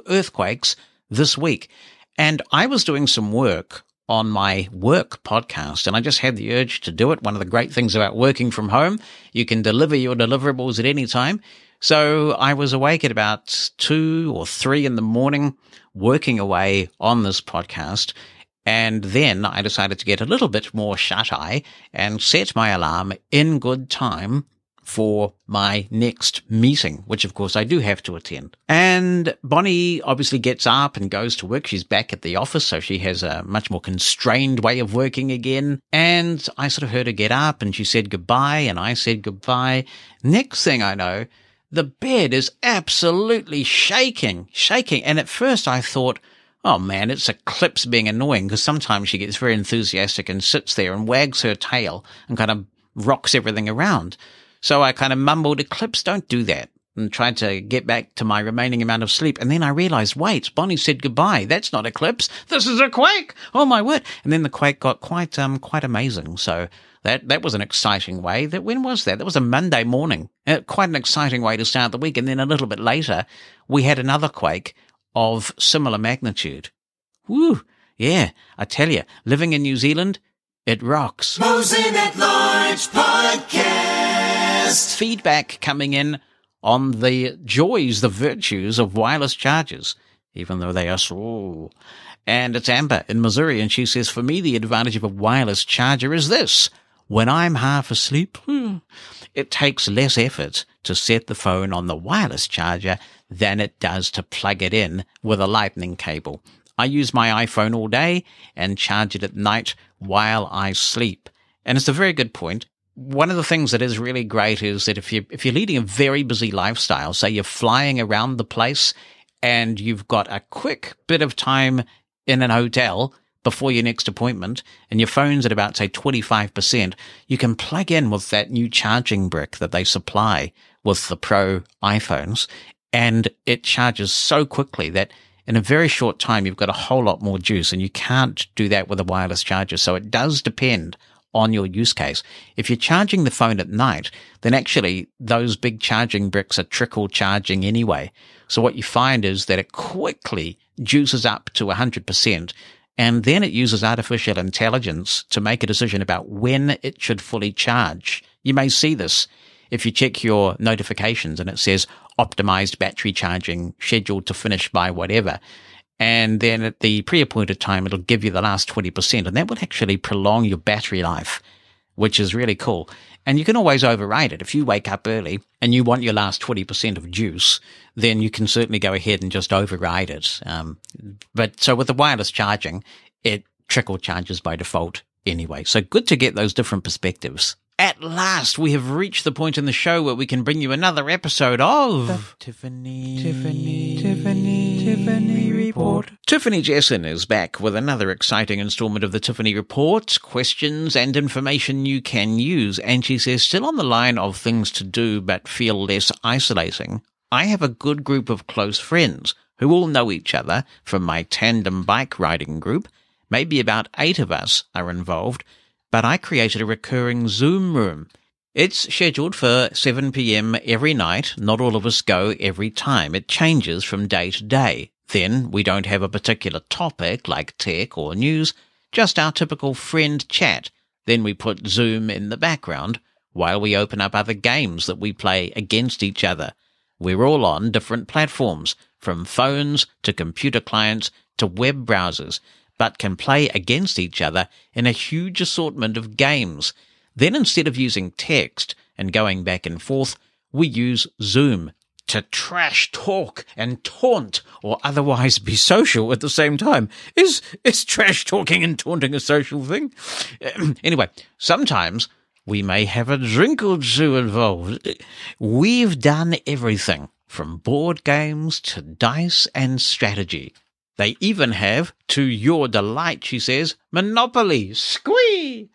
earthquakes this week. And I was doing some work on my work podcast, and I just had the urge to do it. One of the great things about working from home, you can deliver your deliverables at any time. So I was awake at about 2 or 3 in the morning, working away on this podcast. And then I decided to get a little bit more shut-eye and set my alarm in good time for my next meeting, which of course I do have to attend. And Bonnie obviously gets up and goes to work. She's back at the office, so she has a much more constrained way of working again. And I sort of heard her get up and she said goodbye and I said goodbye. Next thing I know, the bed is absolutely shaking. And at first I thought, oh man, it's Eclipse being annoying, because sometimes she gets very enthusiastic and sits there and wags her tail and kind of rocks everything around. So I kind of mumbled, Eclipse, don't do that, and tried to get back to my remaining amount of sleep. And then I realized, wait, Bonnie said goodbye. That's not Eclipse. This is a quake. Oh, my word. And then the quake got quite amazing. So that was an exciting way. When was that? That was a Monday morning. Quite an exciting way to start the week. And then a little bit later, we had another quake of similar magnitude. Woo. Yeah, I tell you, living in New Zealand, it rocks. Mosen at Large Podcast. Feedback coming in on the joys, the virtues of wireless chargers, even though they are slow. And it's Amber in Missouri, and she says, for me, the advantage of a wireless charger is this. When I'm half asleep, it takes less effort to set the phone on the wireless charger than it does to plug it in with a lightning cable. I use my iPhone all day and charge it at night while I sleep. And it's a very good point. One of the things that is really great is that if you're leading a very busy lifestyle, say you're flying around the place and you've got a quick bit of time in an hotel before your next appointment and your phone's at about, say, 25%, you can plug in with that new charging brick that they supply with the Pro iPhones, and it charges so quickly that in a very short time you've got a whole lot more juice, and you can't do that with a wireless charger. So it does depend on your use case. If you're charging the phone at night, then actually those big charging bricks are trickle charging anyway. So what you find is that it quickly juices up to 100%, and then it uses artificial intelligence to make a decision about when it should fully charge. You may see this if you check your notifications and it says optimized battery charging scheduled to finish by whatever. And then at the pre-appointed time, it'll give you the last 20%. And that will actually prolong your battery life, which is really cool. And you can always override it. If you wake up early and you want your last 20% of juice, then you can certainly go ahead and just override it. But so with the wireless charging, it trickle charges by default Anyway, so good to get those different perspectives. At last, we have reached the point in the show where we can bring you another episode of the Tiffany Report. Tiffany Jessen is back with another exciting installment of the Tiffany Report, questions and information you can use. And she says, still on the line of things to do but feel less isolating, I have a good group of close friends who all know each other from my tandem bike riding group. Maybe about 8 of us are involved, but I created a recurring Zoom room. It's scheduled for 7 p.m. every night. Not all of us go every time. It changes from day to day. Then we don't have a particular topic like tech or news, just our typical friend chat. Then we put Zoom in the background while we open up other games that we play against each other. We're all on different platforms, from phones to computer clients to web browsers, but can play against each other in a huge assortment of games. Then instead of using text and going back and forth, we use Zoom to trash talk and taunt or otherwise be social at the same time. Is trash talking and taunting a social thing? Anyway, sometimes we may have a drink or two involved. We've done everything from board games to dice and strategy. They even have, to your delight, she says, Monopoly. Squee!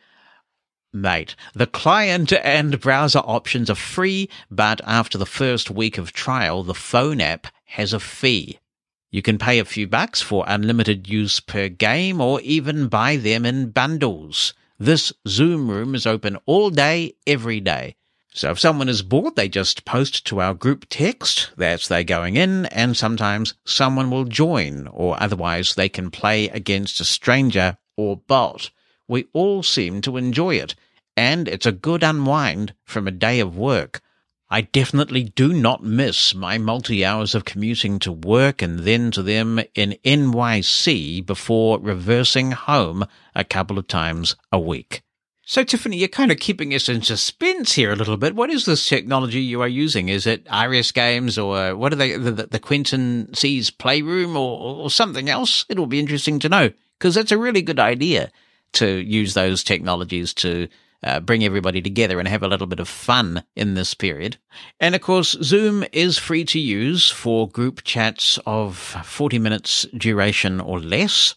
Mate, the client and browser options are free, but after the first week of trial, the phone app has a fee. You can pay a few bucks for unlimited use per game or even buy them in bundles. This Zoom room is open all day, every day. So if someone is bored, they just post to our group text that they're going in, and sometimes someone will join, or otherwise they can play against a stranger or bot. We all seem to enjoy it, and it's a good unwind from a day of work. I definitely do not miss my multi-hours of commuting to work and then to them in NYC before reversing home a couple of times a week. So, Tiffany, you're kind of keeping us in suspense here a little bit. What is this technology you are using? Is it Iris Games or what are they, the Quentin C's Playroom or something else? It'll be interesting to know because that's a really good idea to use those technologies to bring everybody together and have a little bit of fun in this period. And, of course, Zoom is free to use for group chats of 40 minutes duration or less,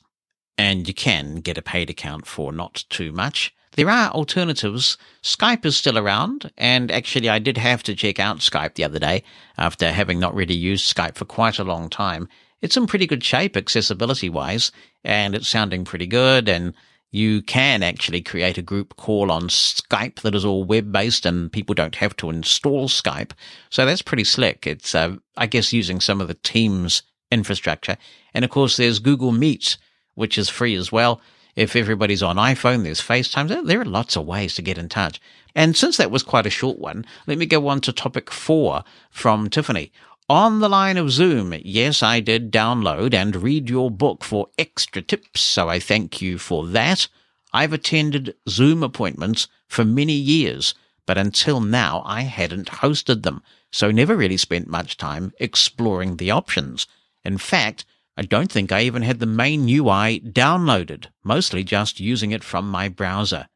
and you can get a paid account for not too much. There are alternatives. Skype is still around, and actually I did have to check out Skype the other day after having not really used Skype for quite a long time. It's in pretty good shape accessibility-wise, and it's sounding pretty good, and you can actually create a group call on Skype that is all web-based, and people don't have to install Skype. So that's pretty slick. It's, I guess, using some of the Teams infrastructure. And, of course, there's Google Meet, which is free as well. If everybody's on iPhone, there's FaceTime. There are lots of ways to get in touch. And since that was quite a short one, let me go on to topic 4 from Tiffany. On the line of Zoom, yes, I did download and read your book for extra tips, so I thank you for that. I've attended Zoom appointments for many years, but until now I hadn't hosted them, so never really spent much time exploring the options. In fact, I don't think I even had the main UI downloaded, mostly just using it from my browser.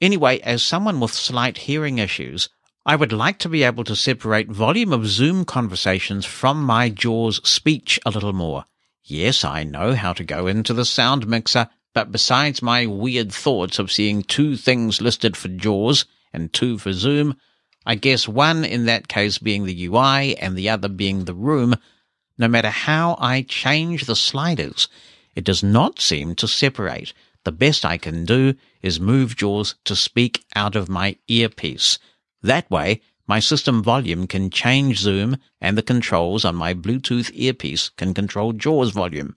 Anyway, as someone with slight hearing issues, I would like to be able to separate volume of Zoom conversations from my JAWS speech a little more. Yes, I know how to go into the sound mixer, but besides my weird thoughts of seeing 2 things listed for JAWS and 2 for Zoom, I guess one in that case being the UI and the other being the room, no matter how I change the sliders, it does not seem to separate. The best I can do is move JAWS to speak out of my earpiece. That way, my system volume can change Zoom and the controls on my Bluetooth earpiece can control JAWS volume.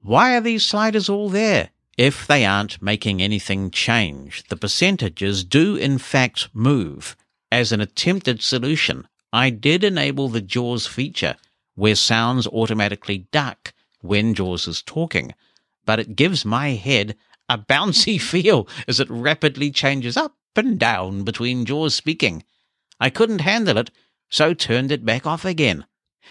Why are these sliders all there if they aren't making anything change? The percentages do in fact move. As an attempted solution, I did enable the JAWS feature where sounds automatically duck when JAWS is talking, but it gives my head a bouncy feel as it rapidly changes up and down between JAWS speaking. I couldn't handle it, so turned it back off again.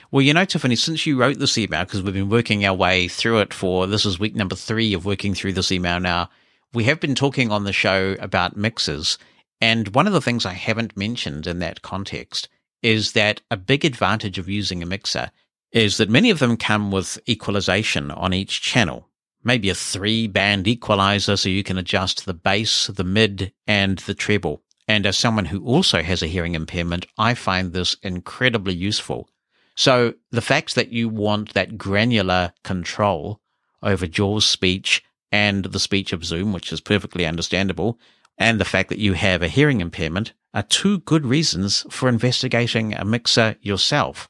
Well, you know, Tiffany, since you wrote this email, because we've been working our way through it for, this is week number 3 of working through this email now, we have been talking on the show about mixers, and one of the things I haven't mentioned in that context is that a big advantage of using a mixer is that many of them come with equalization on each channel, maybe a 3-band equalizer so you can adjust the bass, the mid, and the treble. And as someone who also has a hearing impairment, I find this incredibly useful. So the fact that you want that granular control over JAWS speech and the speech of Zoom, which is perfectly understandable, and the fact that you have a hearing impairment are two good reasons for investigating a mixer yourself.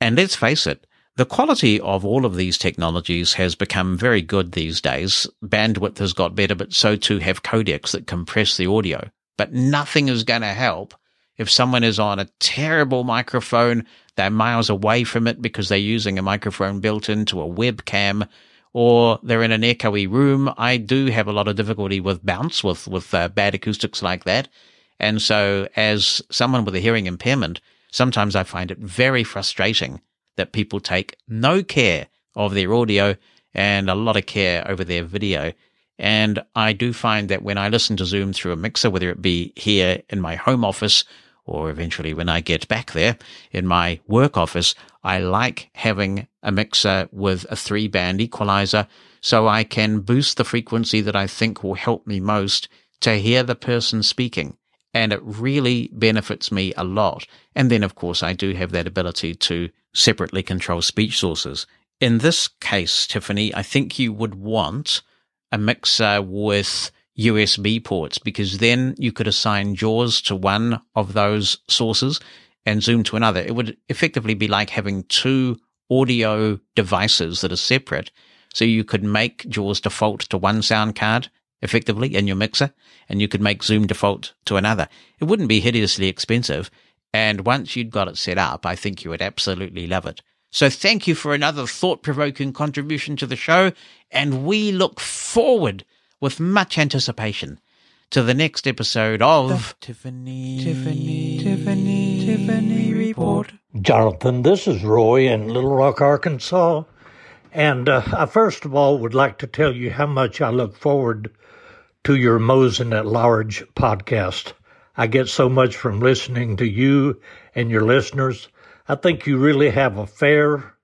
And let's face it, the quality of all of these technologies has become very good these days. Bandwidth has got better, but so too have codecs that compress the audio. But nothing is going to help if someone is on a terrible microphone, they're miles away from it because they're using a microphone built into a webcam, or they're in an echoey room. I do have a lot of difficulty with bounce, with bad acoustics like that. And so as someone with a hearing impairment, sometimes I find it very frustrating that people take no care of their audio and a lot of care over their video. And I do find that when I listen to Zoom through a mixer, whether it be here in my home office or eventually when I get back there in my work office, I like having a mixer with a 3-band equalizer so I can boost the frequency that I think will help me most to hear the person speaking. And it really benefits me a lot. And then, of course, I do have that ability to separately control speech sources. In this case, Tiffany, I think you would want a mixer with USB ports, because then you could assign JAWS to one of those sources and Zoom to another. It would effectively be like having two audio devices that are separate. So you could make JAWS default to one sound card effectively in your mixer, and you could make Zoom default to another. It wouldn't be hideously expensive. And once you'd got it set up, I think you would absolutely love it. So thank you for another thought-provoking contribution to the show, and we look forward with much anticipation to the next episode of the Tiffany Report. Jonathan, this is Roy in Little Rock, Arkansas, and I first of all would like to tell you how much I look forward to your Mosen at Large podcast. I get so much from listening to you and your listeners. I think you really have a fair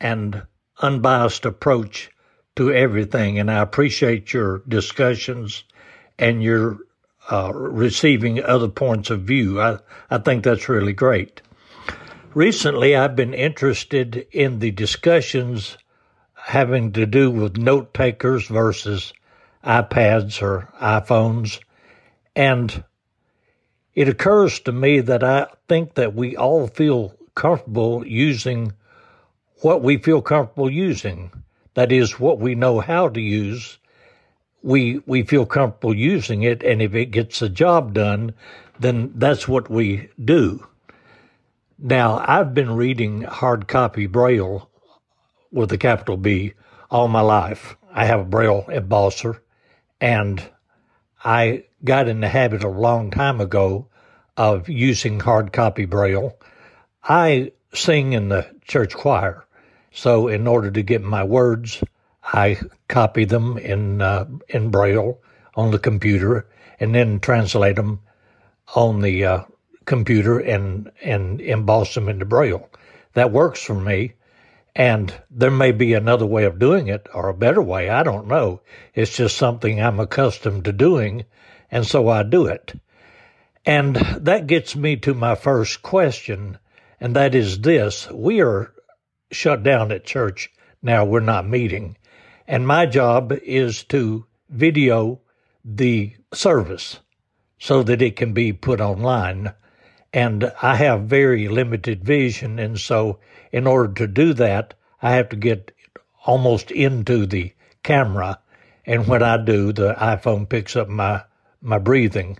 and unbiased approach to everything, and I appreciate your discussions and your receiving other points of view. I think that's really great. Recently, I've been interested in the discussions having to do with note takers versus iPads or iPhones, and it occurs to me that I think that we all feel comfortable using what we feel comfortable using. That is, what we know how to use, we feel comfortable using it, and if it gets the job done, then that's what we do. Now, I've been reading hard copy Braille with a capital B all my life. I have a Braille embosser, and I got in the habit a long time ago of using hard copy Braille. I sing in the church choir, so in order to get my words, I copy them in Braille on the computer and then translate them on the computer and emboss them into Braille. That works for me, and there may be another way of doing it or a better way. I don't know. It's just something I'm accustomed to doing, and so I do it. And that gets me to my first question. And that is this: we are shut down at church now. We're not meeting. And my job is to video the service so that it can be put online. And I have very limited vision. And so in order to do that, I have to get almost into the camera. And when I do, the iPhone picks up my breathing.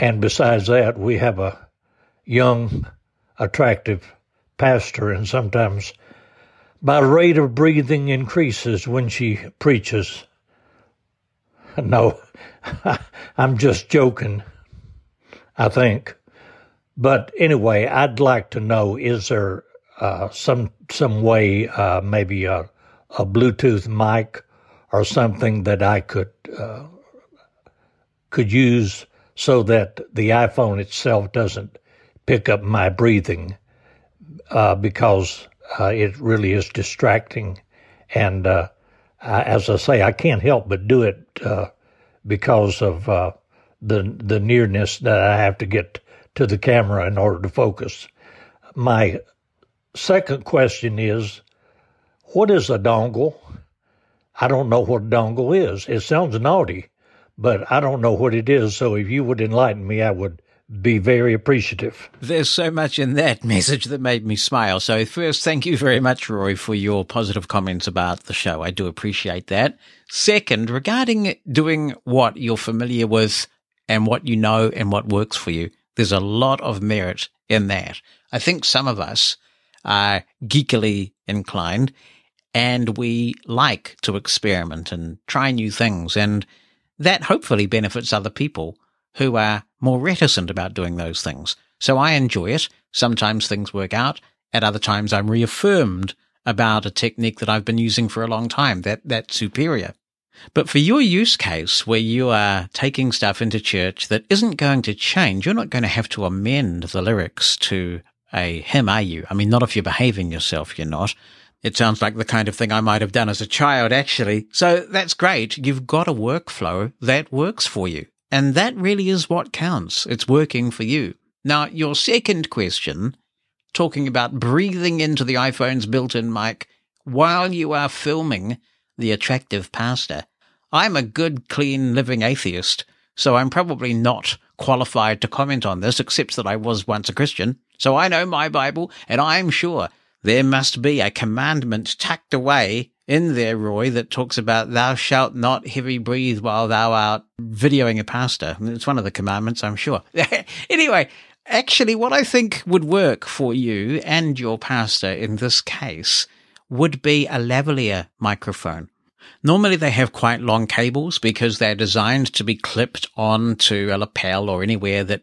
And besides that, we have a young, attractive pastor, and sometimes my rate of breathing increases when she preaches. No, I'm just joking, I think. But anyway, I'd like to know, is there some way, maybe a Bluetooth mic or something that I could could use so that the iPhone itself doesn't pick up my breathing because it really is distracting. And as I say, I can't help but do it because of the nearness that I have to get to the camera in order to focus. My second question is, what is a dongle? I don't know what a dongle is. It sounds naughty, but I don't know what it is. So if you would enlighten me, I would be very appreciative. There's so much in that message that made me smile. So first, thank you very much, Roy, for your positive comments about the show. I do appreciate that. Second, regarding doing what you're familiar with and what you know and what works for you, there's a lot of merit in that. I think some of us are geekily inclined and we like to experiment and try new things, and that hopefully benefits other people who are more reticent about doing those things. So I enjoy it. Sometimes things work out. At other times, I'm reaffirmed about a technique that I've been using for a long time, that's superior. But for your use case where you are taking stuff into church that isn't going to change, you're not going to have to amend the lyrics to a hymn, are you? I mean, not if you're behaving yourself, you're not. It sounds like the kind of thing I might have done as a child, actually. So that's great. You've got a workflow that works for you. And that really is what counts. It's working for you. Now, your second question, talking about breathing into the iPhone's built-in mic while you are filming the attractive pastor. I'm a good, clean, living atheist, so I'm probably not qualified to comment on this, except that I was once a Christian. So I know my Bible, and I'm sure there must be a commandment tucked away in there, Roy, that talks about thou shalt not heavy breathe while thou art videoing a pastor. It's one of the commandments, I'm sure. Anyway, actually what I think would work for you and your pastor in this case would be a lavalier microphone. Normally they have quite long cables because they're designed to be clipped onto a lapel or anywhere that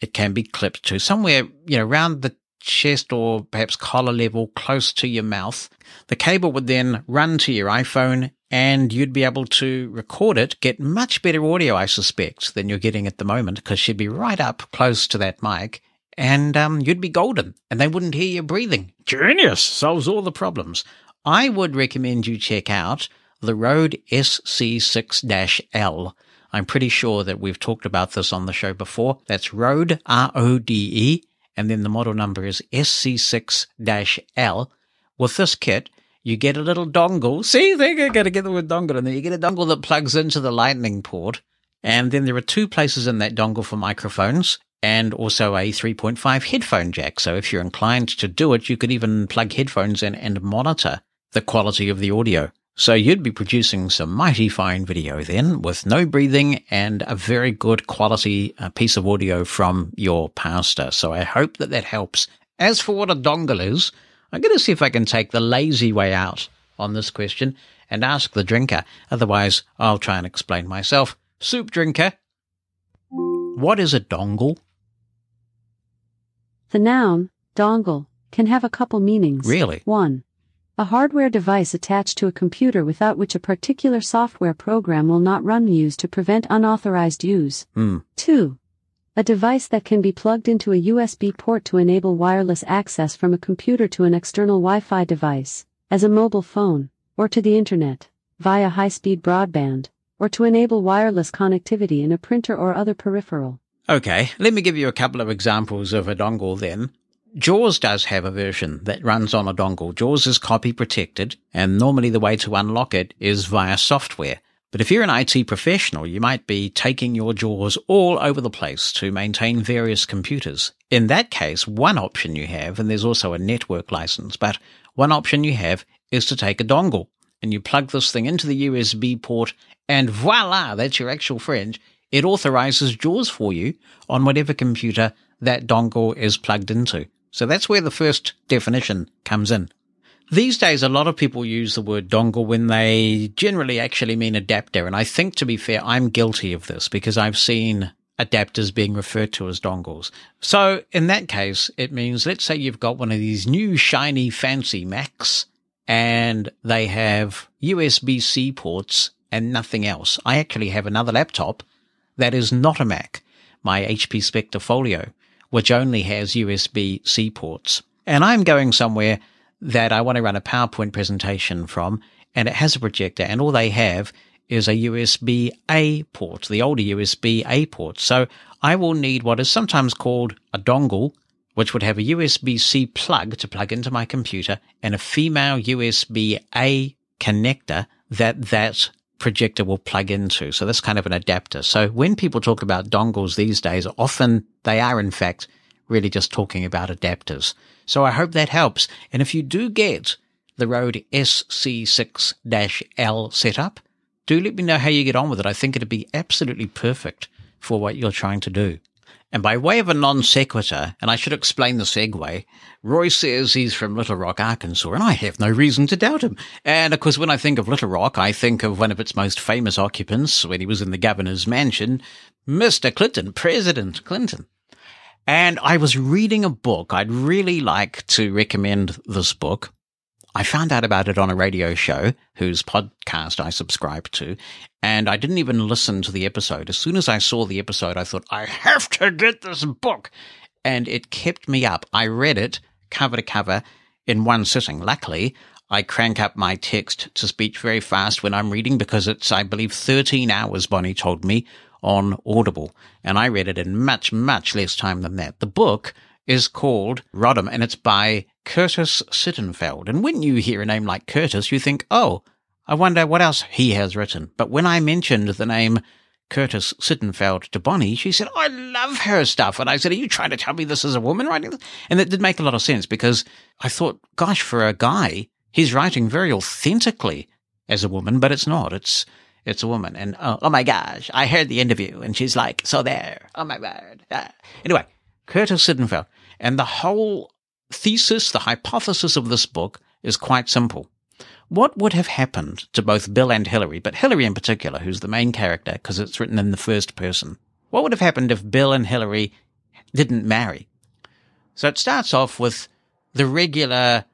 it can be clipped to, somewhere, you know, around the chest or perhaps collar level, close to your mouth. The cable would then run to your iPhone and you'd be able to record it, get much better audio, I suspect, than you're getting at the moment, because she'd be right up close to that mic, and you'd be golden and they wouldn't hear you breathing. Genius! Solves all the problems. I would recommend you check out the Rode SC6-L. I'm pretty sure that we've talked about this on the show before. That's Rode, R-O-D-E, and then the model number is SC6-L. With this kit, you get a little dongle. See, they're going to get the word dongle in there. You get a dongle that plugs into the lightning port, and then there are two places in that dongle for microphones and also a 3.5 headphone jack. So if you're inclined to do it, you could even plug headphones in and monitor the quality of the audio. So you'd be producing some mighty fine video then, with no breathing and a very good quality piece of audio from your pastor. So I hope that that helps. As for what a dongle is, I'm going to see if I can take the lazy way out on this question and ask the drinker. Otherwise, I'll try and explain myself. Soup drinker, what is a dongle? The noun, dongle, can have a couple meanings. Really? One, a hardware device attached to a computer without which a particular software program will not run, used to prevent unauthorized use. 2. A device that can be plugged into a USB port to enable wireless access from a computer to an external Wi-Fi device, as a mobile phone, or to the internet, via high-speed broadband, or to enable wireless connectivity in a printer or other peripheral. Okay, let me give you a couple of examples of a dongle then. JAWS does have a version that runs on a dongle. JAWS is copy protected, and normally the way to unlock it is via software. But if you're an IT professional, you might be taking your JAWS all over the place to maintain various computers. In that case, one option you have, and there's also a network license, but one option you have is to take a dongle, and you plug this thing into the USB port, and voila, that's your actual friend. It authorizes JAWS for you on whatever computer that dongle is plugged into. So that's where the first definition comes in. These days, a lot of people use the word dongle when they generally actually mean adapter. And I think, to be fair, I'm guilty of this because I've seen adapters being referred to as dongles. So in that case, it means, let's say you've got one of these new shiny fancy Macs and they have USB-C ports and nothing else. I actually have another laptop that is not a Mac, my HP Spectre Folio, which only has USB-C ports. And I'm going somewhere that I want to run a PowerPoint presentation from, and it has a projector, and all they have is a USB-A port, the older USB-A port. So I will need what is sometimes called a dongle, which would have a USB-C plug to plug into my computer and a female USB-A connector that projector will plug into. So that's kind of an adapter. So when people talk about dongles these days, often they are, in fact, really just talking about adapters. So I hope that helps. And if you do get the Rode SC6-L setup, do let me know how you get on with it. I think it'd be absolutely perfect for what you're trying to do. And by way of a non sequitur, and I should explain the segue, Roy says he's from Little Rock, Arkansas, and I have no reason to doubt him. And, of course, when I think of Little Rock, I think of one of its most famous occupants when he was in the governor's mansion, Mr. Clinton, President Clinton. And I was reading a book. I'd really like to recommend this book. I found out about it on a radio show whose podcast I subscribe to, and I didn't even listen to the episode. As soon as I saw the episode, I thought, I have to get this book. And it kept me up. I read it cover to cover in one sitting. Luckily, I crank up my text to speech very fast when I'm reading because it's, I believe, 13 hours, Bonnie told me, on Audible. And I read it in much, much less time than that. The book is called Rodham, and it's by Curtis Sittenfeld. And when you hear a name like Curtis, you think, oh, I wonder what else he has written. But when I mentioned the name Curtis Sittenfeld to Bonnie, she said, I love her stuff. And I said, are you trying to tell me this is a woman writing this? And that did make a lot of sense because I thought, gosh, for a guy, he's writing very authentically as a woman, but it's not. It's a woman. And oh my gosh, I heard the interview. And she's like, so there. Oh my word. Anyway, Curtis Sittenfeld. And the whole thesis, the hypothesis of this book is quite simple. What would have happened to both Bill and Hillary, but Hillary in particular, who's the main character because it's written in the first person? What would have happened if Bill and Hillary didn't marry? So it starts off with the regular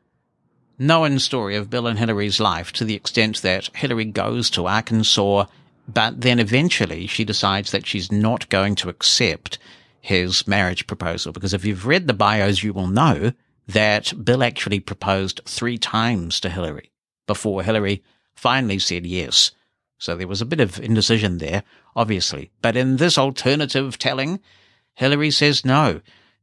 known story of Bill and Hillary's life to the extent that Hillary goes to Arkansas, but then eventually she decides that she's not going to accept his marriage proposal, because if you've read the bios, you will know that Bill actually proposed 3 times to Hillary before Hillary finally said yes. So there was a bit of indecision there, obviously. But in this alternative telling, Hillary says no,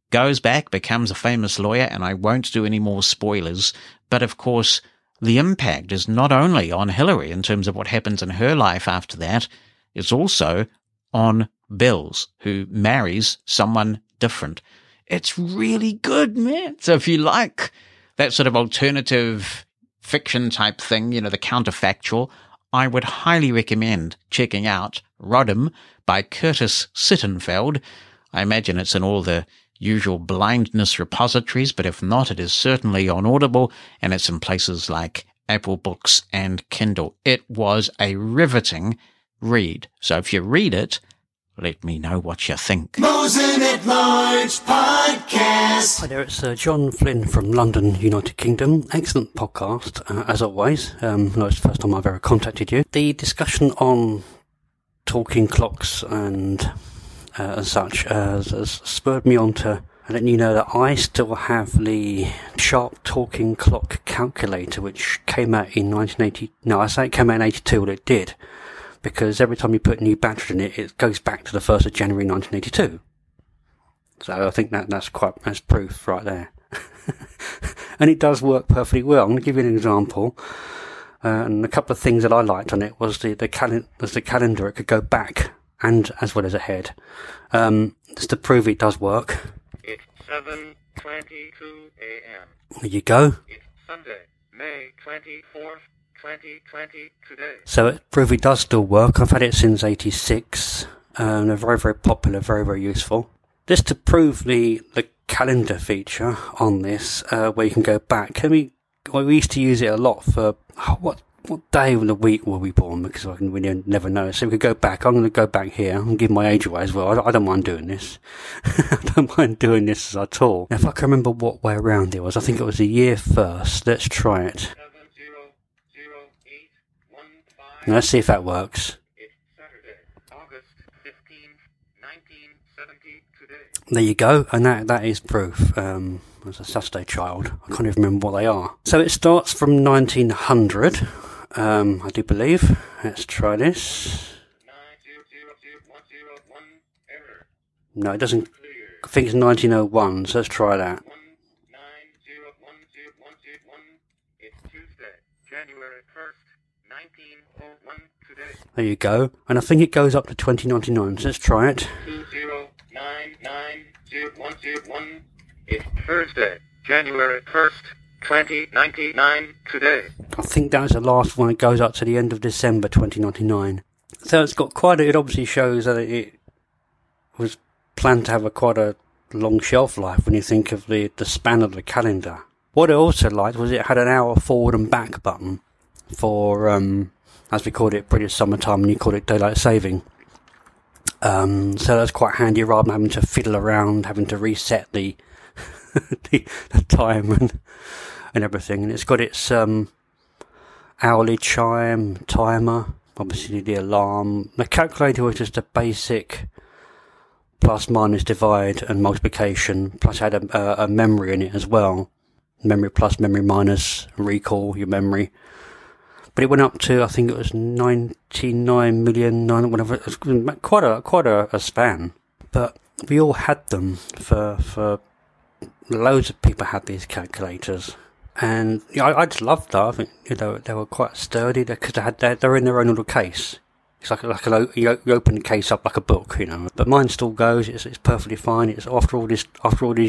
goes back, becomes a famous lawyer, and I won't do any more spoilers. But of course, the impact is not only on Hillary in terms of what happens in her life after that, it's also on Bill's, who marries someone different. It's really good, man. So if you like that sort of alternative fiction type thing, you know, the counterfactual, I would highly recommend checking out Rodham by Curtis Sittenfeld. I imagine it's in all the usual blindness repositories, but if not, it is certainly on Audible, and it's in places like Apple Books and Kindle. It was a riveting read. So if you read it, let me know what you think. Mosen at Large Podcast. Hi there, it's John Flynn from London, United Kingdom. Excellent podcast, as always. No, it's the first time I've ever contacted you. The discussion on talking clocks and such has spurred me on to letting you know that I still have the Sharp talking clock calculator, which came out in 1980. No, I say it came out in 82, well, it did. Because every time you put a new battery in it, it goes back to the 1st of January 1982. So I think that's proof right there. And it does work perfectly well. I'm going to give you an example. And a couple of things that I liked on it was the calendar. It could go back and as well as ahead. Just to prove it does work. It's 7:22 a.m. There you go. It's Sunday, May 24th. 2020 today. So it probably does still work. I've had it since 86. They're very, very popular, very, very useful. Just to prove the calendar feature on this, where you can go back. We used to use it a lot for what day of the week were we born, because we never know. So we could go back. I'm going to go back here. I'm going to give my age away as well. I don't mind doing this. I don't mind doing this at all. Now, if I can remember what way around it was, I think it was the year first. Let's try it. Now, let's see if that works. It's Saturday, August 15th, there you go. And that is proof. As a Saturday child, I can't even remember what they are. So it starts from 1900, I do believe. Let's try this. 90001 error. No, it doesn't. I think it's 1901, so let's try that. 190121. It's Tuesday, January 1st, 1901 today. There you go. And I think it goes up to 2099, so let's try it. 20990121. It's Thursday, January 1st, 2099, today. I think that was the last one. It goes up to the end of December 2099. So it's got quite a... It obviously shows that it was planned to have quite a long shelf life when you think of the span of the calendar. What I also liked was it had an hour forward and back button for, as we called it, British summertime, and you called it daylight saving. So that's quite handy rather than having to fiddle around, having to reset the... the time and everything. And it's got its hourly chime, timer, obviously the alarm. The calculator was just a basic plus minus divide and multiplication, plus it had a memory in it as well. Memory plus, memory minus, recall your memory. But it went up to, I think it was 99 million, whatever. It was quite a span. But we all had them for loads of people had these calculators, and I just loved that. I think they were quite sturdy because they're in their own little case. It's like a you open the case up like a book, But mine still goes. It's perfectly fine. It's after all these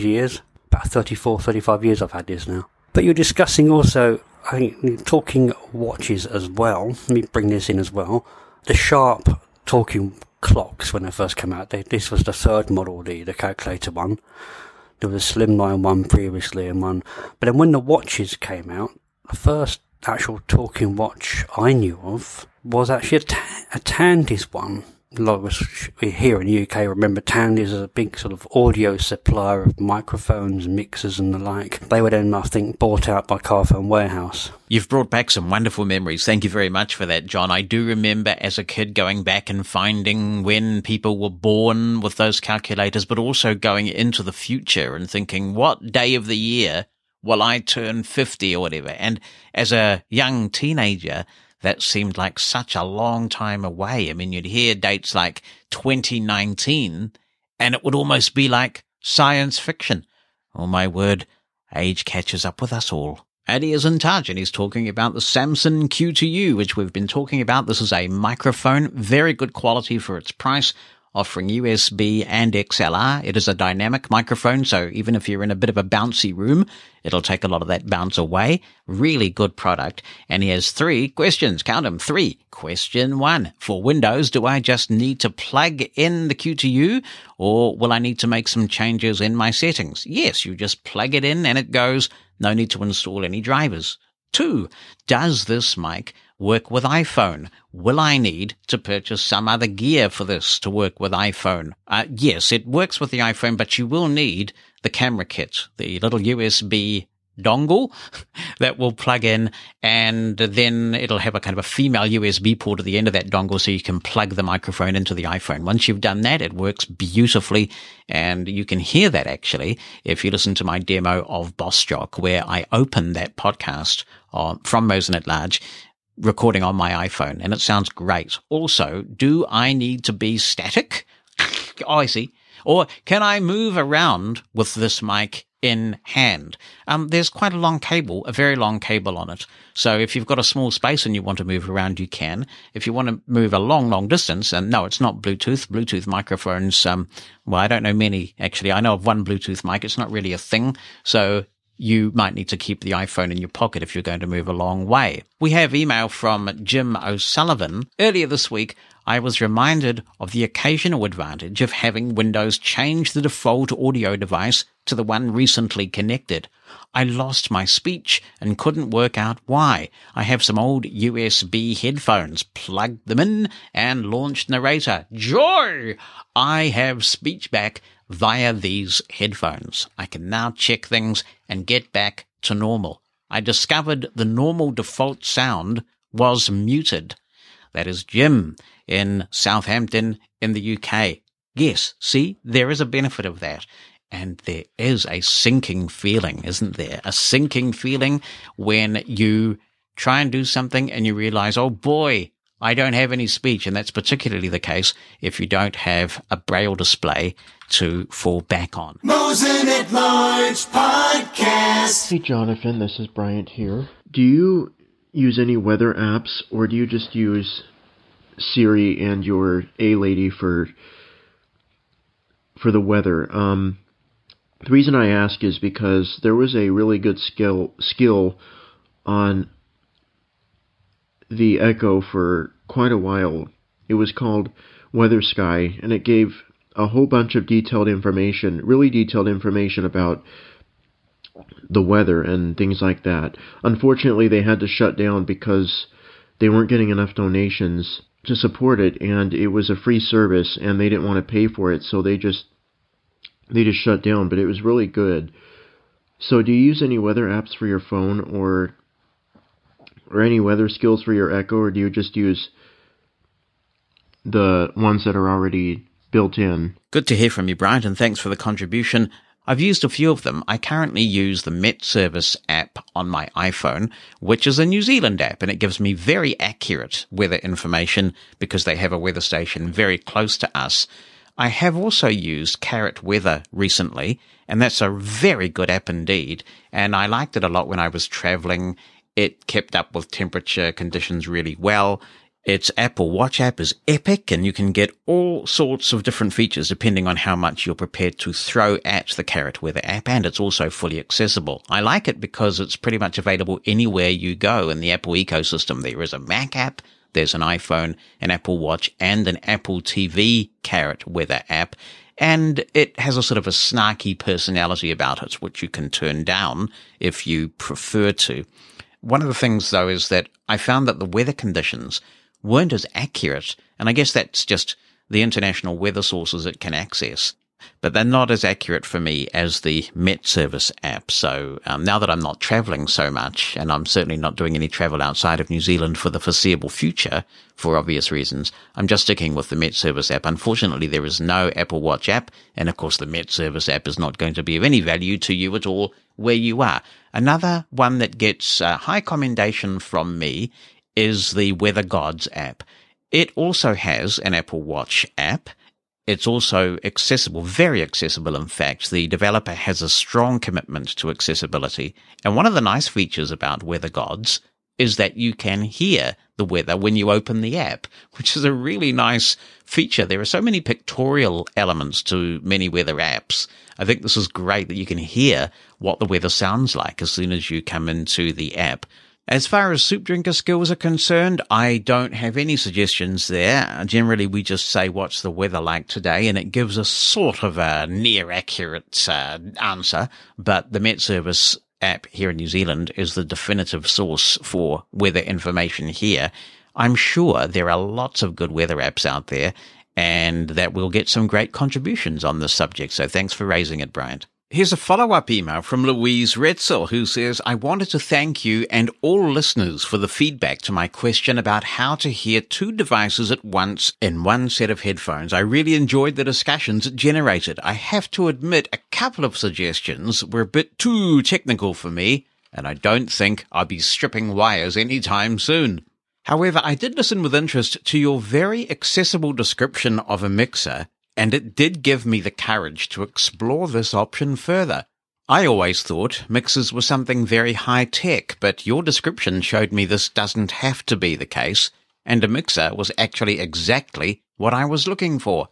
years, about 34, 35 years I've had this now. But you're discussing also, I think, talking watches as well. Let me bring this in as well. The Sharp talking clocks when they first came out. This was the third model, the calculator one. There was a slimline one previously and one. But then when the watches came out, the first actual talking watch I knew of was actually a Tandy's one. A lot of us here in the UK remember Tandy's as a big sort of audio supplier of microphones, mixers and the like. They were then, I think, bought out by Carphone Warehouse. You've brought back some wonderful memories. Thank you very much for that, John. I do remember as a kid going back and finding when people were born with those calculators, but also going into the future and thinking, what day of the year will I turn 50 or whatever? And as a young teenager, that seemed like such a long time away. I mean, you'd hear dates like 2019, and it would almost be like science fiction. Oh, my word, age catches up with us all. Eddie is in touch, and he's talking about the Samson Q2U, which we've been talking about. This is a microphone, very good quality for its price, offering USB and XLR. It is a dynamic microphone, so even if you're in a bit of a bouncy room, it'll take a lot of that bounce away. Really good product. And he has three questions. Count them. Three. Question one. For Windows, do I just need to plug in the Q2U, or will I need to make some changes in my settings? Yes, you just plug it in and it goes. No need to install any drivers. Two. Does this mic work with iPhone? Will I need to purchase some other gear for this to work with iPhone? Yes, it works with the iPhone, but you will need the camera kit, the little USB dongle that will plug in, and then it'll have a kind of a female USB port at the end of that dongle so you can plug the microphone into the iPhone. Once you've done that, it works beautifully, and you can hear that actually if you listen to my demo of Boss Jock, where I opened that podcast from Mosen at Large, recording on my iPhone, and it sounds great. Also, do I need to be static? Oh, I see. Or can I move around with this mic in hand? There's quite a long cable, a very long cable on it. So if you've got a small space and you want to move around, you can. If you want to move a long, long distance, and no, it's not Bluetooth. Bluetooth microphones, well, I don't know many, actually. I know of one Bluetooth mic. It's not really a thing. So you might need to keep the iPhone in your pocket if you're going to move a long way. We have email from Jim O'Sullivan. Earlier this week, I was reminded of the occasional advantage of having Windows change the default audio device to the one recently connected. I lost my speech and couldn't work out why. I have some old USB headphones, plugged them in, and launched Narrator. Joy! I have speech back via these headphones. I can now check things and get back to normal. I discovered the normal default sound was muted. That is Jim in Southampton in the UK. yes, see, there is a benefit of that. And there is a sinking feeling, isn't there? A sinking feeling when you try and do something and you realize, oh boy, I don't have any speech. And that's particularly the case if you don't have a braille display to fall back on. Mosen at Large Podcast. Hey, Jonathan, this is Bryant here. Do you use any weather apps, or do you just use Siri and your A-Lady for the weather? The reason I ask is because there was a really good skill on the Echo for quite a while. It was called Weather Sky, and it gave a whole bunch of detailed information, really detailed information about the weather and things like that. Unfortunately, they had to shut down because they weren't getting enough donations to support it, and it was a free service, and they didn't want to pay for it, so they just shut down, but it was really good. So do you use any weather apps for your phone or any weather skills for your Echo, or do you just use the ones that are already built in? Good to hear from you, Brian, and thanks for the contribution. I've used a few of them. I currently use the MetService app on my iPhone, which is a New Zealand app, and it gives me very accurate weather information because they have a weather station very close to us. I have also used Carrot Weather recently, and that's a very good app indeed, and I liked it a lot when I was traveling. It kept up with temperature conditions really well. Its Apple Watch app is epic, and you can get all sorts of different features depending on how much you're prepared to throw at the Carrot Weather app, and it's also fully accessible. I like it because it's pretty much available anywhere you go in the Apple ecosystem. There is a Mac app, there's an iPhone, an Apple Watch, and an Apple TV Carrot Weather app, and it has a sort of a snarky personality about it, which you can turn down if you prefer to. One of the things, though, is that I found that the weather conditions weren't as accurate, and I guess that's just the international weather sources it can access, but they're not as accurate for me as the MetService app. So now that I'm not traveling so much, and I'm certainly not doing any travel outside of New Zealand for the foreseeable future, for obvious reasons, I'm just sticking with the MetService app. Unfortunately, there is no Apple Watch app, and of course the MetService app is not going to be of any value to you at all where you are. Another one that gets high commendation from me is the Weather Gods app. It also has an Apple Watch app. It's also accessible, very accessible, in fact. The developer has a strong commitment to accessibility. And one of the nice features about Weather Gods is that you can hear the weather when you open the app, which is a really nice feature. There are so many pictorial elements to many weather apps. I think this is great that you can hear what the weather sounds like as soon as you come into the app. As far as soup drinker skills are concerned, I don't have any suggestions there. Generally, we just say, what's the weather like today? And it gives us sort of a near-accurate answer. But the MetService app here in New Zealand is the definitive source for weather information here. I'm sure there are lots of good weather apps out there, and that we'll get some great contributions on this subject. So thanks for raising it, Bryant. Here's a follow-up email from Louise Retzel, who says, I wanted to thank you and all listeners for the feedback to my question about how to hear two devices at once in one set of headphones. I really enjoyed the discussions it generated. I have to admit, a couple of suggestions were a bit too technical for me, and I don't think I'll be stripping wires anytime soon. However, I did listen with interest to your very accessible description of a mixer, and it did give me the courage to explore this option further. I always thought mixers were something very high-tech, but your description showed me this doesn't have to be the case, and a mixer was actually exactly what I was looking for.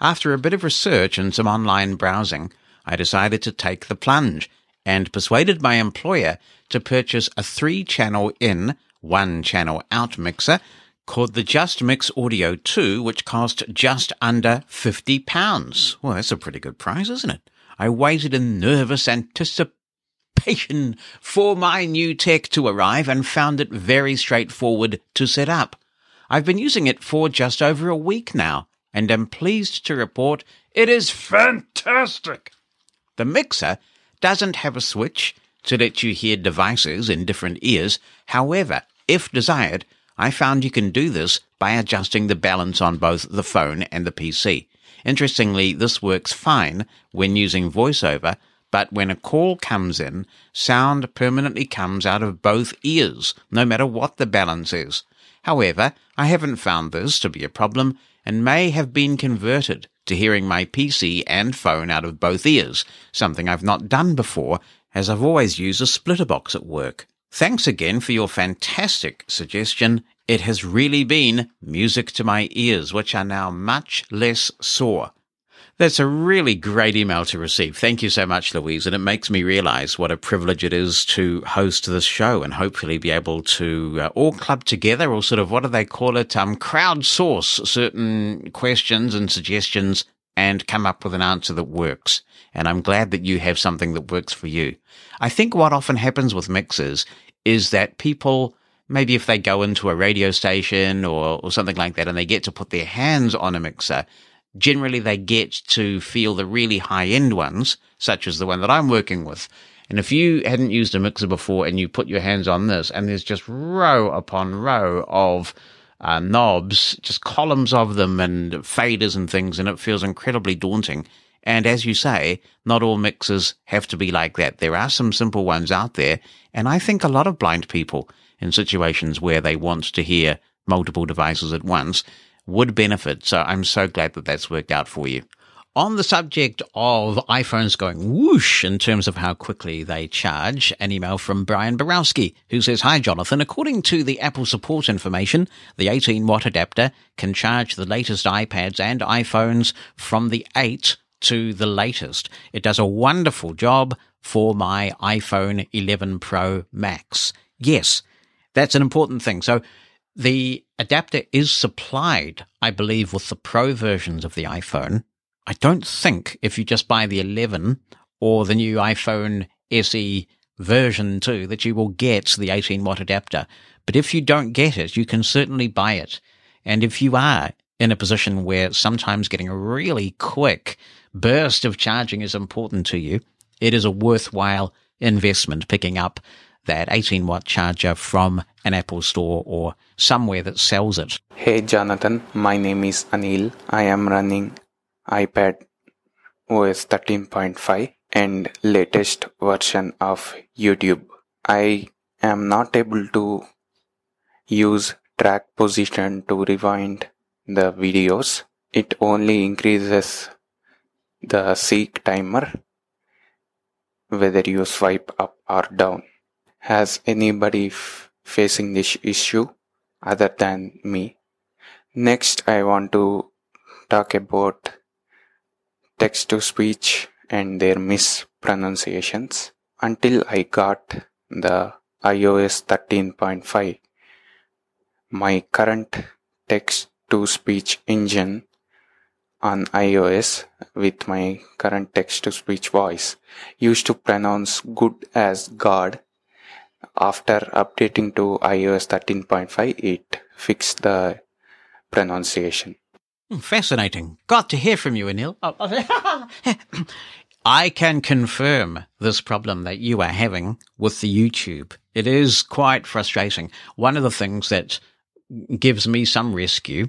After a bit of research and some online browsing, I decided to take the plunge and persuaded my employer to purchase a 3-channel in, 1-channel out mixer called the Just Mix Audio 2, which cost just under £50. Well, that's a pretty good price, isn't it? I waited in nervous anticipation for my new tech to arrive and found it very straightforward to set up. I've been using it for just over a week now, and am pleased to report it is fantastic. The mixer doesn't have a switch to let you hear devices in different ears. However, if desired, I found you can do this by adjusting the balance on both the phone and the PC. Interestingly, this works fine when using VoiceOver, but when a call comes in, sound permanently comes out of both ears, no matter what the balance is. However, I haven't found this to be a problem and may have been converted to hearing my PC and phone out of both ears, something I've not done before as I've always used a splitter box at work. Thanks again for your fantastic suggestion. It has really been music to my ears, which are now much less sore. That's a really great email to receive. Thank you so much, Louise, and it makes me realize what a privilege it is to host this show and hopefully be able to all club together or sort of, what do they call it, crowdsource certain questions and suggestions and come up with an answer that works. And I'm glad that you have something that works for you. I think what often happens with mixers is that people, maybe if they go into a radio station or something like that and they get to put their hands on a mixer, generally they get to feel the really high-end ones, such as the one that I'm working with. And if you hadn't used a mixer before and you put your hands on this, and there's just row upon row of knobs, just columns of them and faders and things, and it feels incredibly daunting. And as you say, not all mixers have to be like that. There are some simple ones out there, and I think a lot of blind people in situations where they want to hear multiple devices at once would benefit. So I'm so glad that that's worked out for you. On the subject of iPhones going whoosh in terms of how quickly they charge, an email from Brian Borowski, who says, "Hi, Jonathan. According to the Apple support information, the 18-watt adapter can charge the latest iPads and iPhones from the 8 to the latest. It does a wonderful job for my iPhone 11 Pro Max." Yes, that's an important thing. So the adapter is supplied, I believe, with the Pro versions of the iPhone. I don't think if you just buy the 11 or the new iPhone SE version 2 that you will get the 18-watt adapter. But if you don't get it, you can certainly buy it. And if you are in a position where sometimes getting a really quick burst of charging is important to you, it is a worthwhile investment picking up that 18-watt charger from an Apple store or somewhere that sells it. Hey, Jonathan. My name is Anil. I am running iPad OS 13.5 and latest version of YouTube. I am not able to use track position to rewind the videos. It only increases the seek timer whether you swipe up or down. Has anybody facing this issue other than me? Next, I want to talk about text-to-speech and their mispronunciations. Until I got the iOS 13.5, my current text-to-speech engine on iOS with my current text-to-speech voice used to pronounce good as God. After updating to iOS 13.5, it fixed the pronunciation. Fascinating. Got to hear from you, Anil. I can confirm this problem that you are having with the YouTube. It is quite frustrating. One of the things that gives me some rescue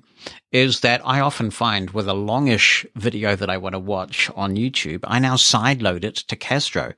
is that I often find with a longish video that I want to watch on YouTube, I now sideload it to Castro.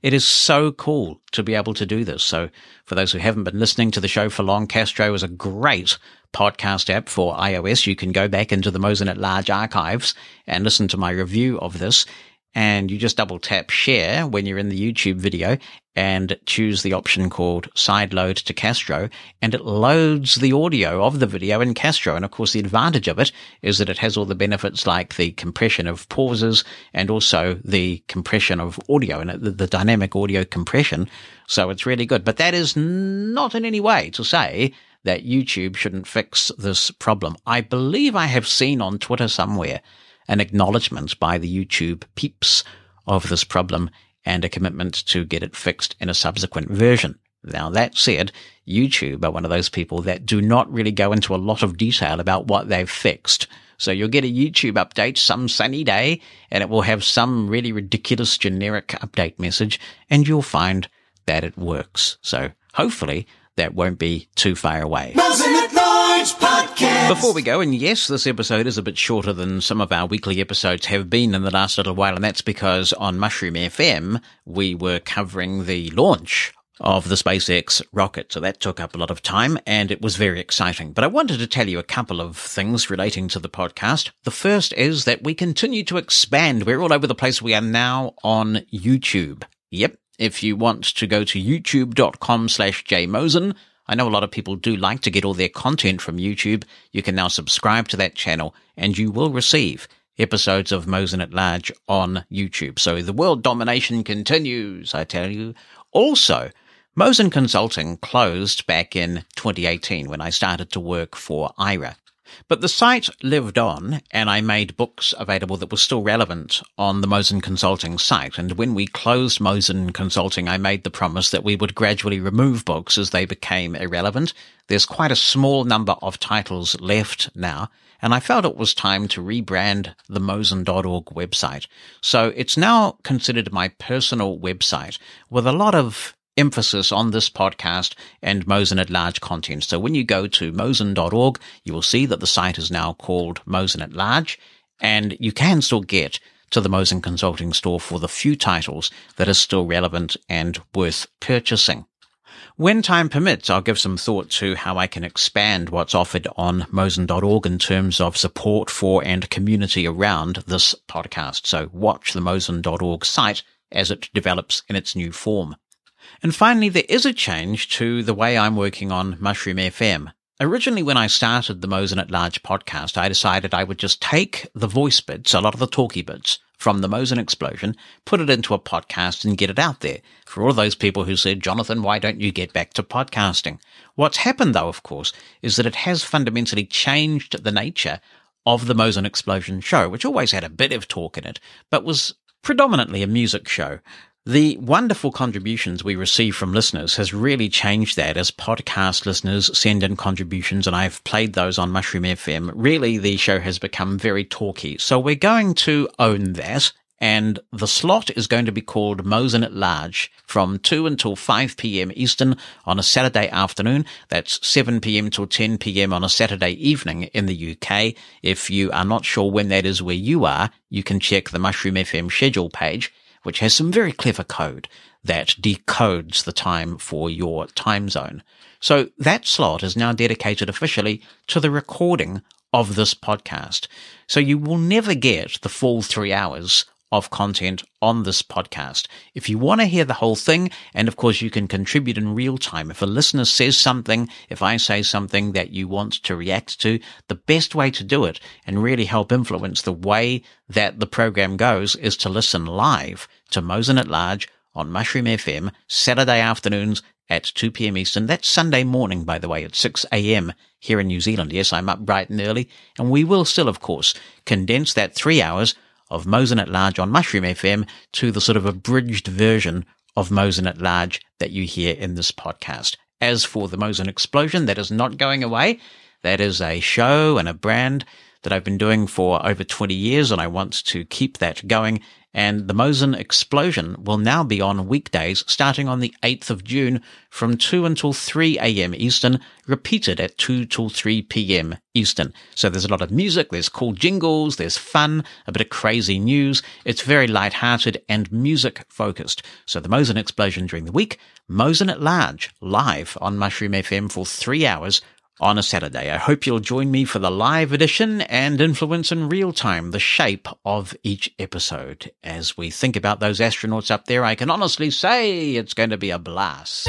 It is so cool to be able to do this. So for those who haven't been listening to the show for long, Castro is a great podcast app for iOS. You can go back into the Mosen at Large archives and listen to my review of this. And you just double tap share when you're in the YouTube video and choose the option called sideload to Castro, and it loads the audio of the video in Castro. And of course, the advantage of it is that it has all the benefits like the compression of pauses and also the compression of audio and the dynamic audio compression. So it's really good. But that is not in any way to say that YouTube shouldn't fix this problem. I believe I have seen on Twitter somewhere an acknowledgement by the YouTube peeps of this problem and a commitment to get it fixed in a subsequent version. Now, that said, YouTube are one of those people that do not really go into a lot of detail about what they've fixed. So you'll get a YouTube update some sunny day, and it will have some really ridiculous generic update message, and you'll find that it works. So hopefully that won't be too far away. Mosen at Large. Archers podcast. Before we go, and yes, this episode is a bit shorter than some of our weekly episodes have been in the last little while, and that's because on Mushroom FM, we were covering the launch of the SpaceX rocket. So that took up a lot of time and it was very exciting. But I wanted to tell you a couple of things relating to the podcast. The first is that we continue to expand. We're all over the place. We are now on YouTube. Yep. If you want to go to youtube.com/jmosen, I know a lot of people do like to get all their content from YouTube. You can now subscribe to that channel and you will receive episodes of Mosen at Large on YouTube. So the world domination continues, I tell you. Also, Mosen Consulting closed back in 2018 when I started to work for IRA. But the site lived on, and I made books available that were still relevant on the Mosen Consulting site. And when we closed Mosen Consulting, I made the promise that we would gradually remove books as they became irrelevant. There's quite a small number of titles left now, and I felt it was time to rebrand the mosen.org website. So it's now considered my personal website with a lot of emphasis on this podcast and Mosen at Large content. So when you go to mosen.org, you will see that the site is now called Mosen at Large, and you can still get to the Mosen Consulting store for the few titles that are still relevant and worth purchasing. When time permits, I'll give some thought to how I can expand what's offered on mosen.org in terms of support for and community around this podcast. So watch the mosen.org site as it develops in its new form. And finally, there is a change to the way I'm working on Mushroom FM. Originally, when I started the Mosen at Large podcast, I decided I would just take the voice bits, a lot of the talky bits, from the Mosen explosion, put it into a podcast and get it out there. For all those people who said, Jonathan, why don't you get back to podcasting? What's happened, though, of course, is that it has fundamentally changed the nature of the Mosen explosion show, which always had a bit of talk in it, but was predominantly a music show. The wonderful contributions we receive from listeners has really changed that as podcast listeners send in contributions, and I've played those on Mushroom FM. Really, the show has become very talky. So we're going to own that, and the slot is going to be called Mosen at Large from 2 until 5 p.m. Eastern on a Saturday afternoon. That's 7 p.m. till 10 p.m. on a Saturday evening in the UK. If you are not sure when that is where you are, you can check the Mushroom FM schedule page, which has some very clever code that decodes the time for your time zone. So that slot is now dedicated officially to the recording of this podcast. So you will never get the full 3 hours of content on this podcast. If you want to hear the whole thing, and of course you can contribute in real time. If a listener says something, if I say something that you want to react to, the best way to do it and really help influence the way that the program goes is to listen live to Mosen at Large on Mushroom FM Saturday afternoons at 2 p.m. Eastern. That's Sunday morning, by the way, at 6 a.m. here in New Zealand. Yes, I'm up bright and early, and we will still, of course, condense that 3 hours of Mosen at Large on Mushroom FM to the sort of abridged version of Mosen at Large that you hear in this podcast. As for the Mosen Explosion, that is not going away. That is a show and a brand that I've been doing for over 20 years, and I want to keep that going. And the Mosen Explosion will now be on weekdays starting on the 8th of June from 2 until 3 a.m. Eastern, repeated at 2 till 3 p.m. Eastern. So there's a lot of music, there's cool jingles, there's fun, a bit of crazy news. It's very lighthearted and music-focused. So the Mosen Explosion during the week, Mosen at Large, live on Mushroom FM for 3 hours on a Saturday. I hope you'll join me for the live edition and influence in real time the shape of each episode. As we think about those astronauts up there, I can honestly say it's going to be a blast.